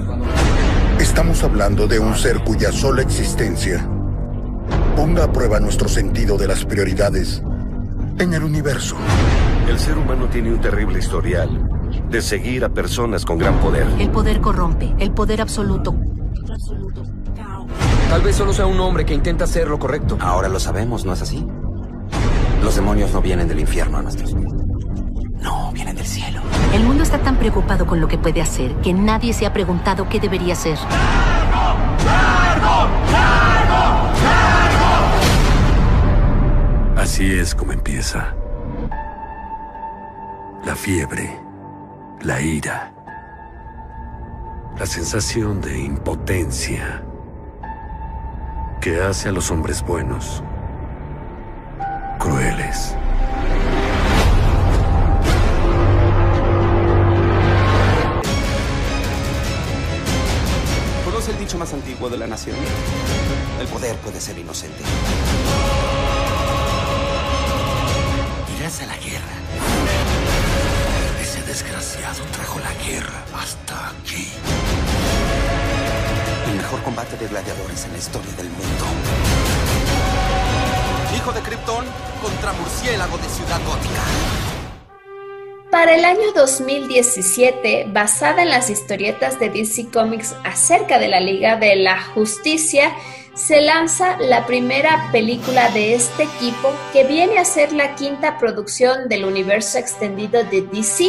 Estamos hablando de un ser cuya sola existencia ponga a prueba nuestro sentido de las prioridades en el universo. El ser humano tiene un terrible historial de seguir a personas con gran poder. El poder corrompe, el poder absoluto. Tal vez solo sea un hombre que intenta hacer lo correcto. Ahora lo sabemos, ¿no es así? Los demonios no vienen del infierno a nuestros pies. No, vienen del cielo. El mundo está tan preocupado con lo que puede hacer que nadie se ha preguntado qué debería hacer. ¡Largo! ¡Largo! ¡Largo! ¡Largo! Así es como empieza. La fiebre, la ira, la sensación de impotencia que hace a los hombres buenos crueles. El dicho más antiguo de la nación: el poder puede ser inocente. Irás a la guerra. Ese desgraciado trajo la guerra hasta aquí. El mejor combate de gladiadores en la historia del mundo. Hijo de Krypton contra murciélago de Ciudad Gótica. Para el año 2017, basada en las historietas de DC Comics acerca de la Liga de la Justicia, se lanza la primera película de este equipo que viene a ser la quinta producción del universo extendido de DC.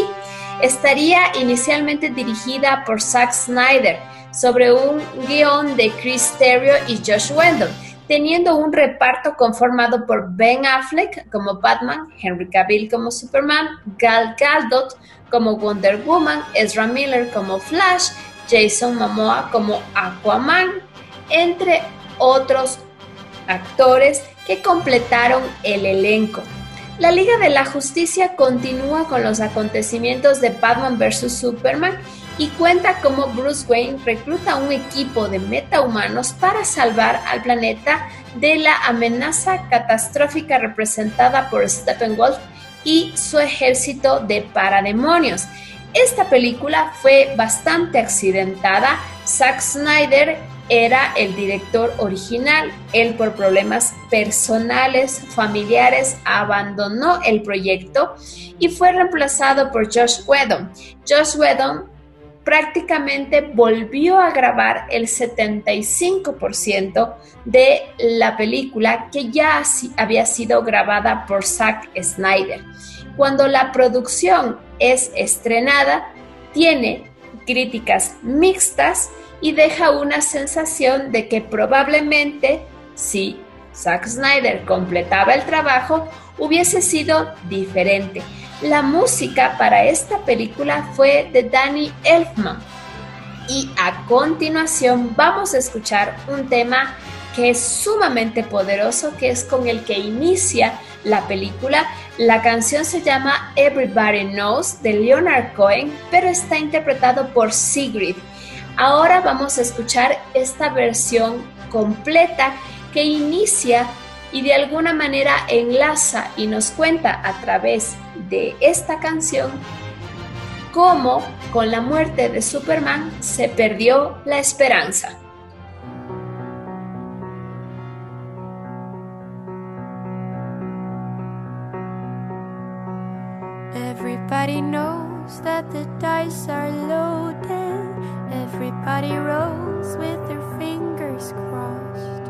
Estaría inicialmente dirigida por Zack Snyder sobre un guión de Chris Terrio y Josh Whedon, teniendo un reparto conformado por Ben Affleck como Batman, Henry Cavill como Superman, Gal Gadot como Wonder Woman, Ezra Miller como Flash, Jason Momoa como Aquaman, entre otros actores que completaron el elenco. La Liga de la Justicia continúa con los acontecimientos de Batman vs. Superman y cuenta cómo Bruce Wayne recluta un equipo de metahumanos para salvar al planeta de la amenaza catastrófica representada por Steppenwolf y su ejército de parademonios. Esta película fue bastante accidentada. Zack Snyder era el director original. Él, por problemas personales, familiares, abandonó el proyecto y fue reemplazado por Josh Whedon. Josh Whedon prácticamente volvió a grabar el 75% de la película que ya había sido grabada por Zack Snyder. Cuando la producción es estrenada, tiene críticas mixtas y deja una sensación de que probablemente, si Zack Snyder completaba el trabajo, hubiese sido diferente. La música para esta película fue de Danny Elfman y a continuación vamos a escuchar un tema que es sumamente poderoso, que es con el que inicia la película, la canción se llama Everybody Knows de Leonard Cohen, pero está interpretado por Sigrid. Ahora vamos a escuchar esta versión completa que inicia y de alguna manera enlaza y nos cuenta a través de esta canción cómo con la muerte de Superman se perdió la esperanza. Everybody knows that the dice are loaded. Everybody rolls with their fingers crossed.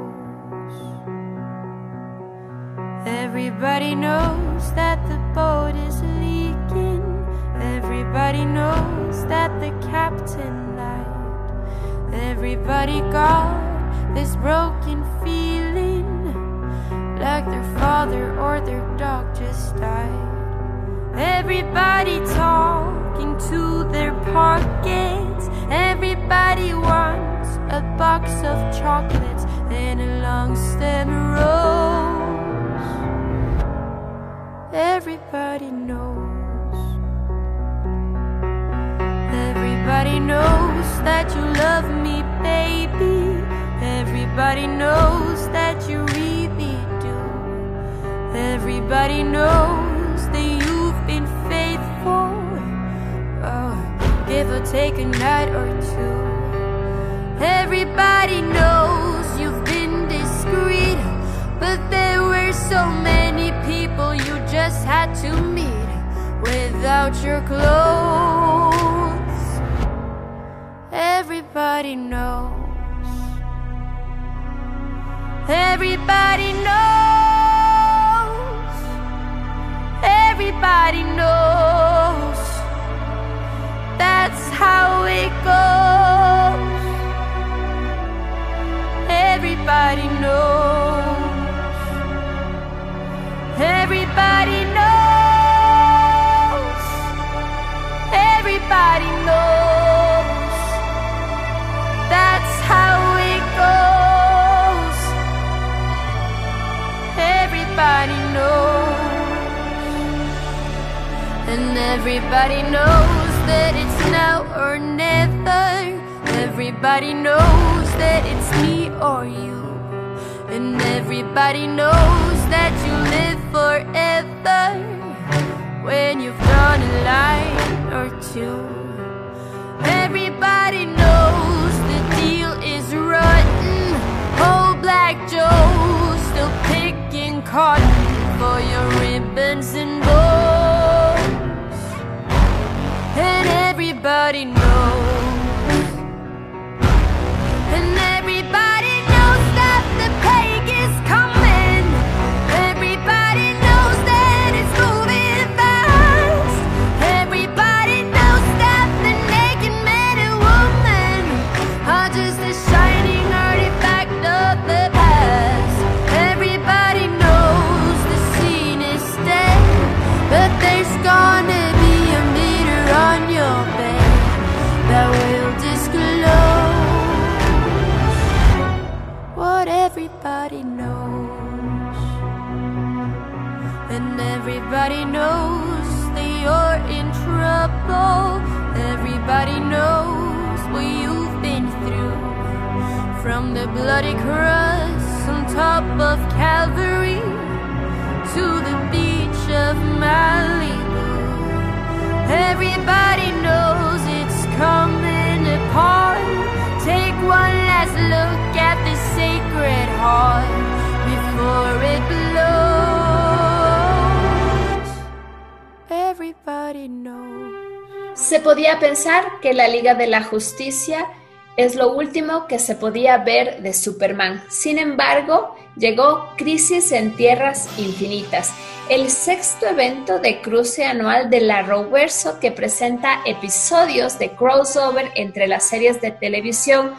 Everybody knows that the boat is leaking. Everybody knows that the captain lied. Everybody got this broken feeling, like their father or their dog just died. Everybody talking to their pockets. Everybody wants a box of chocolates and a long stem rose. Everybody knows. Everybody knows that you love me, baby. Everybody knows that you really do. Everybody knows that you've been faithful. Oh, give or take a night or two. Everybody knows you've been discreet, but there were so many people you just had to meet without your clothes. Everybody knows. Everybody knows. Everybody knows. That's how it goes. Everybody knows. Everybody knows. Everybody knows. That's how it goes. Everybody knows. And everybody knows that it's now or never. Everybody knows that it's me or you. And everybody knows that you live forever when you've drawn a line or two. Everybody knows the deal is rotten. Old Black Joe still picking cotton for your ribbons and bows. And everybody knows. Everybody knows. And everybody knows that you're in trouble. Everybody knows what you've been through, from the bloody cross on top of Calvary to the beach of Malibu. Everybody knows it's coming upon. Take one last look at the sacred heart before it blows. Everybody knows. Se podía pensar que la Liga de la Justicia es lo último que se podía ver de Superman. Sin embargo, llegó Crisis en Tierras Infinitas, el sexto evento de cruce anual de la Arrowverso que presenta episodios de crossover entre las series de televisión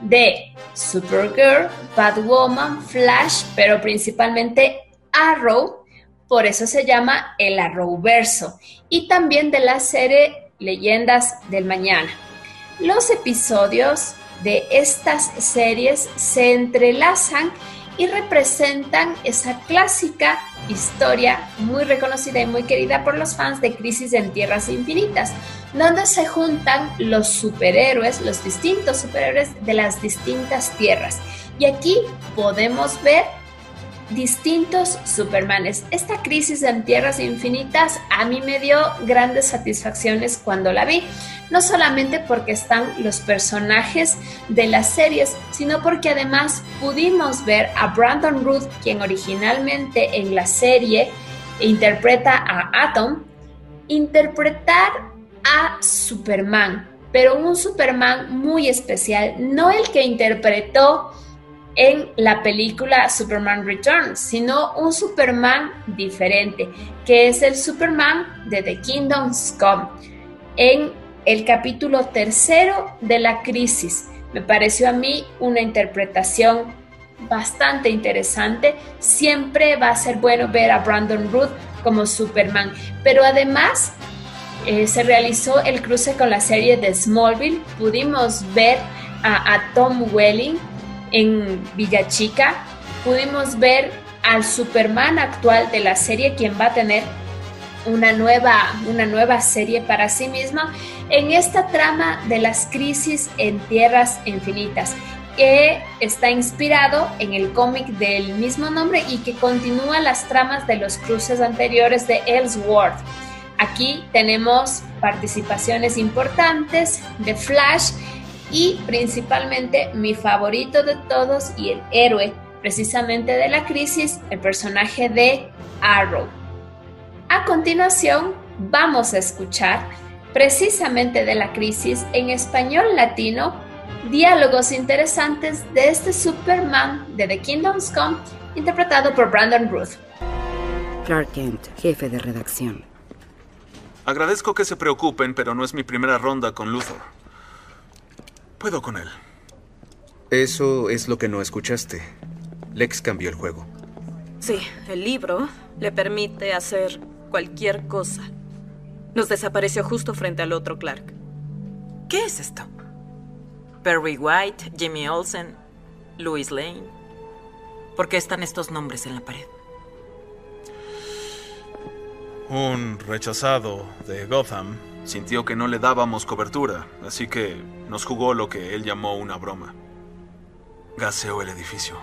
de Supergirl, Batwoman, Flash, pero principalmente Arrow, por eso se llama el Arrowverso, y también de la serie Leyendas del Mañana. Los episodios de estas series se entrelazan y representan esa clásica historia muy reconocida y muy querida por los fans de Crisis en Tierras Infinitas, donde se juntan los superhéroes, los distintos superhéroes de las distintas tierras. Y aquí podemos ver distintos Supermanes. Esta Crisis en Tierras Infinitas a mí me dio grandes satisfacciones cuando la vi, no solamente porque están los personajes de las series, sino porque además pudimos ver a Brandon Routh, quien originalmente en la serie interpreta a Atom, interpretar a Superman, pero un Superman muy especial, no el que interpretó en la película Superman Returns, sino un Superman diferente, que es el Superman de The Kingdom's Come, en el capítulo tercero de la Crisis. Me pareció a mí una interpretación bastante interesante. Siempre va a ser bueno ver a Brandon Routh como Superman, pero además se realizó el cruce con la serie de Smallville. Pudimos ver a Tom Welling en Villa Chica, pudimos ver al Superman actual de la serie, quien va a tener una nueva serie para sí mismo en esta trama de las Crisis en Tierras Infinitas, que está inspirado en el cómic del mismo nombre y que continúa las tramas de los cruces anteriores de Ellsworth. Aquí tenemos participaciones importantes de Flash, y principalmente mi favorito de todos y el héroe precisamente de la Crisis, el personaje de Arrow. A continuación vamos a escuchar precisamente de la Crisis en español latino diálogos interesantes de este Superman de The Kingdom's Come, interpretado por Brandon Routh. Clark Kent, jefe de redacción. Agradezco que se preocupen, pero no es mi primera ronda con Luthor. Puedo con él. Eso es lo que no escuchaste. Lex cambió el juego. Sí, el libro le permite hacer cualquier cosa. Nos desapareció justo frente al otro Clark. ¿Qué es esto? Perry White, Jimmy Olsen, Lois Lane. ¿Por qué están estos nombres en la pared? Un rechazado de Gotham sintió que no le dábamos cobertura, así que nos jugó lo que él llamó una broma. Gaseó el edificio.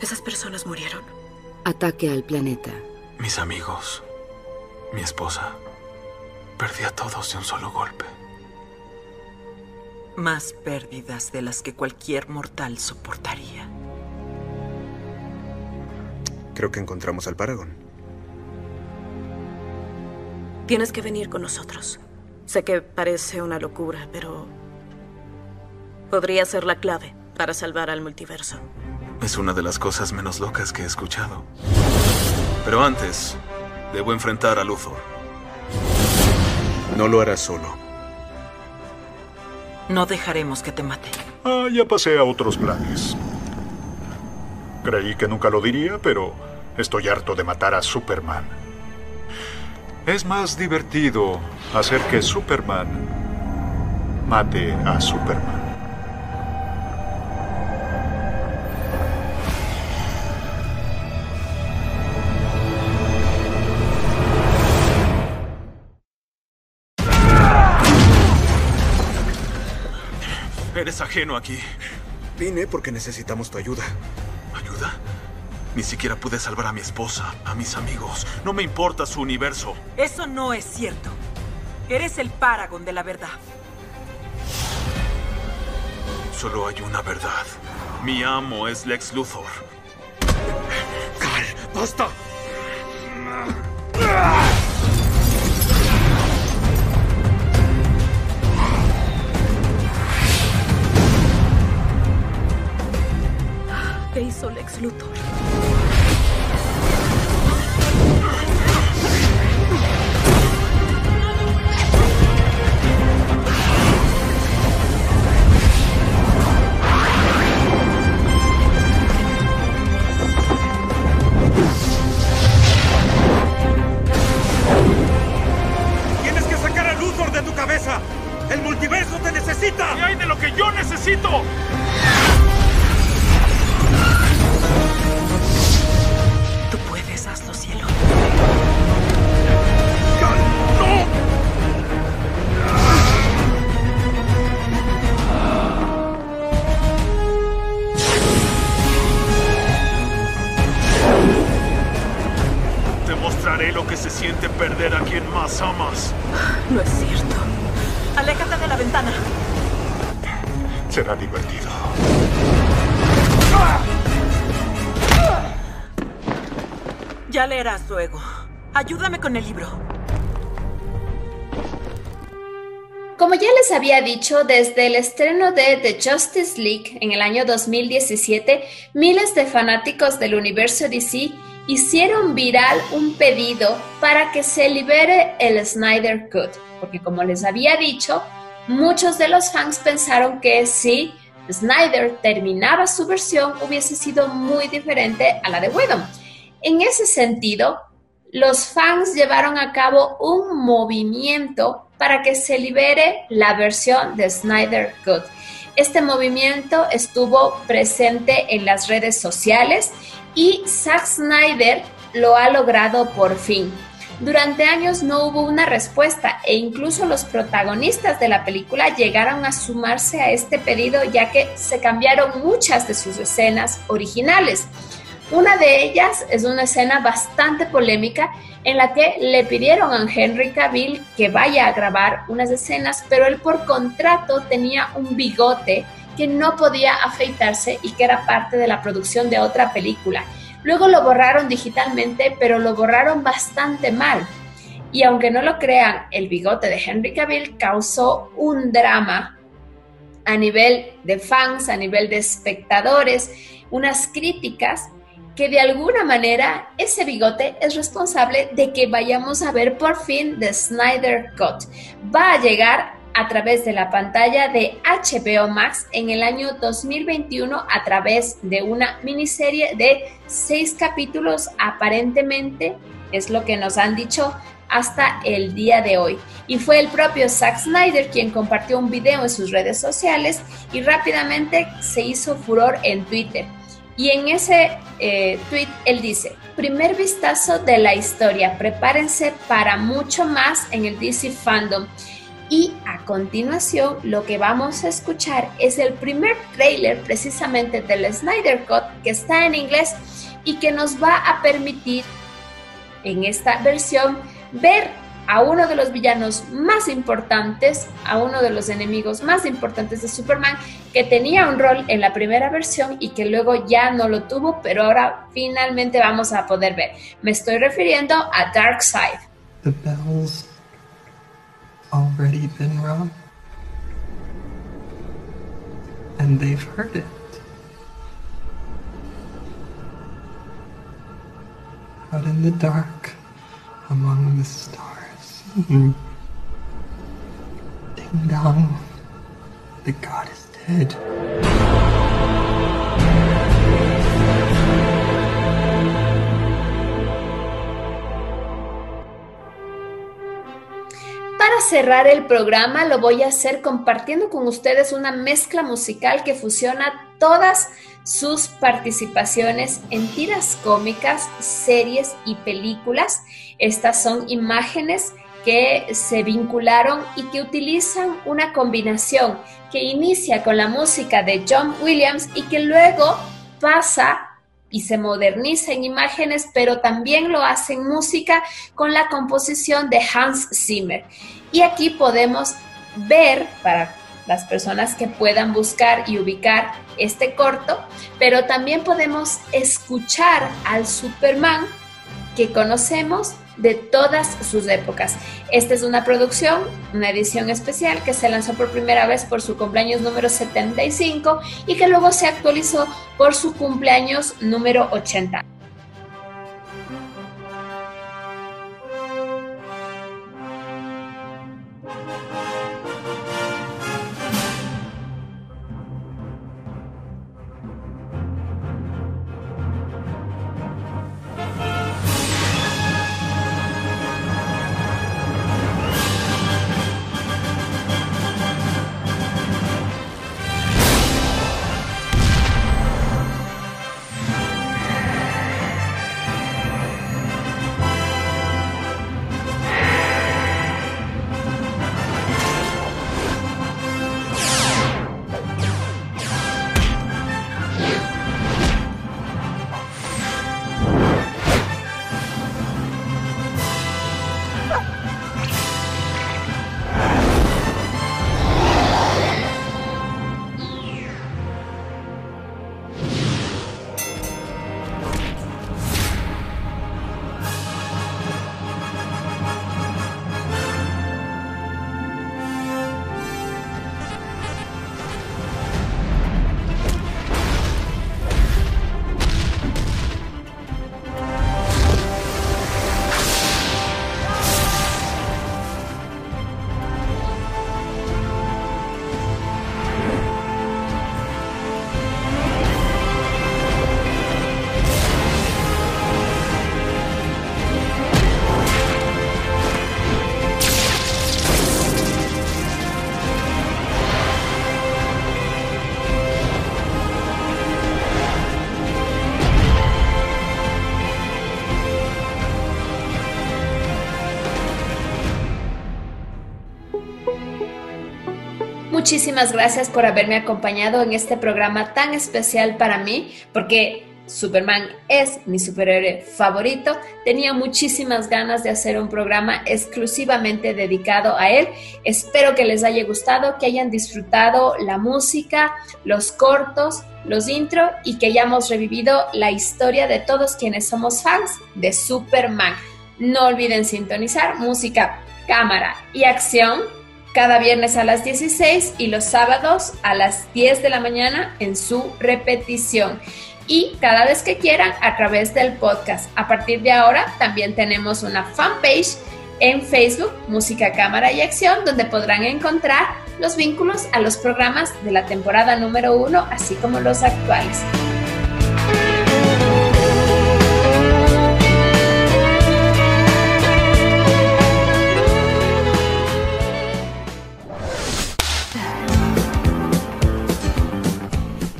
Esas personas murieron. Ataque al planeta. Mis amigos, mi esposa. Perdí a todos de un solo golpe. Más pérdidas de las que cualquier mortal soportaría. Creo que encontramos al Paragon. Tienes que venir con nosotros. Sé que parece una locura, pero podría ser la clave para salvar al multiverso. Es una de las cosas menos locas que he escuchado. Pero antes, debo enfrentar a Luthor. No lo harás solo. No dejaremos que te mate. Ah, ya pasé a otros planes. Creí que nunca lo diría, pero estoy harto de matar a Superman. Es más divertido hacer que Superman mate a Superman. Eres ajeno aquí. Vine porque necesitamos tu ayuda. ¿Ayuda? Ni siquiera pude salvar a mi esposa, a mis amigos. No me importa su universo. Eso no es cierto. Eres el Paragon de la verdad. Solo hay una verdad. Mi amo es Lex Luthor. ¡Kal, basta! hizo Lex Luthor. Ayúdame con el libro. Como ya les había dicho, desde el estreno de The Justice League en el año 2017, miles de fanáticos del universo DC hicieron viral un pedido para que se libere el Snyder Cut, porque como les había dicho, muchos de los fans pensaron que si Snyder terminaba su versión, hubiese sido muy diferente a la de Whedon. En ese sentido, los fans llevaron a cabo un movimiento para que se libere la versión de Snyder Cut. Este movimiento estuvo presente en las redes sociales y Zack Snyder lo ha logrado por fin. Durante años no hubo una respuesta e incluso los protagonistas de la película llegaron a sumarse a este pedido, ya que se cambiaron muchas de sus escenas originales. Una de ellas es una escena bastante polémica en la que le pidieron a Henry Cavill que vaya a grabar unas escenas, pero él por contrato tenía un bigote que no podía afeitarse y que era parte de la producción de otra película. Luego lo borraron digitalmente, pero lo borraron bastante mal. Y aunque no lo crean, el bigote de Henry Cavill causó un drama a nivel de fans, a nivel de espectadores, unas críticas que de alguna manera ese bigote es responsable de que vayamos a ver por fin The Snyder Cut. Va a llegar a través de la pantalla de HBO Max en el año 2021 a través de una miniserie de 6 capítulos, aparentemente, es lo que nos han dicho hasta el día de hoy. Y fue el propio Zack Snyder quien compartió un video en sus redes sociales y rápidamente se hizo furor en Twitter. Y en ese tweet él dice: primer vistazo de la historia, prepárense para mucho más en el DC Fandom. Y a continuación lo que vamos a escuchar es el primer tráiler precisamente del Snyder Cut, que está en inglés y que nos va a permitir en esta versión ver a uno de los villanos más importantes, a uno de los enemigos más importantes de Superman, que tenía un rol en la primera versión y que luego ya no lo tuvo, pero ahora finalmente vamos a poder ver. Me estoy refiriendo a Darkseid. The bell's already been rung, and they've heard it. Out in the dark, among the stars. Ding dong, the god is dead. Para cerrar el programa lo voy a hacer compartiendo con ustedes una mezcla musical que fusiona todas sus participaciones en tiras cómicas, series y películas. Estas son imágenes que se vincularon y que utilizan una combinación que inicia con la música de John Williams y que luego pasa y se moderniza en imágenes, pero también lo hace en música con la composición de Hans Zimmer. Y aquí podemos ver, para las personas que puedan buscar y ubicar este corto, pero también podemos escuchar al Superman que conocemos de todas sus épocas. Esta es una producción, una edición especial que se lanzó por primera vez por su cumpleaños número 75 y que luego se actualizó por su cumpleaños número 80. Muchísimas gracias por haberme acompañado en este programa tan especial para mí, porque Superman es mi superhéroe favorito. Tenía muchísimas ganas de hacer un programa exclusivamente dedicado a él. Espero que les haya gustado, que hayan disfrutado la música, los cortos, los intro y que hayamos revivido la historia de todos quienes somos fans de Superman. No olviden sintonizar Música, Cámara y Acción cada viernes a las 16 y los sábados a las 10 de la mañana en su repetición. Y cada vez que quieran a través del podcast. A partir de ahora también tenemos una fanpage en Facebook, Música, Cámara y Acción, donde podrán encontrar los vínculos a los programas de la temporada número 1, así como los actuales.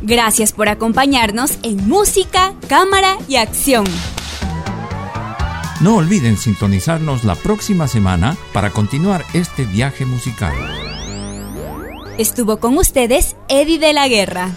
Gracias por acompañarnos en Música, Cámara y Acción. No olviden sintonizarnos la próxima semana para continuar este viaje musical. Estuvo con ustedes Eddie de la Guerra.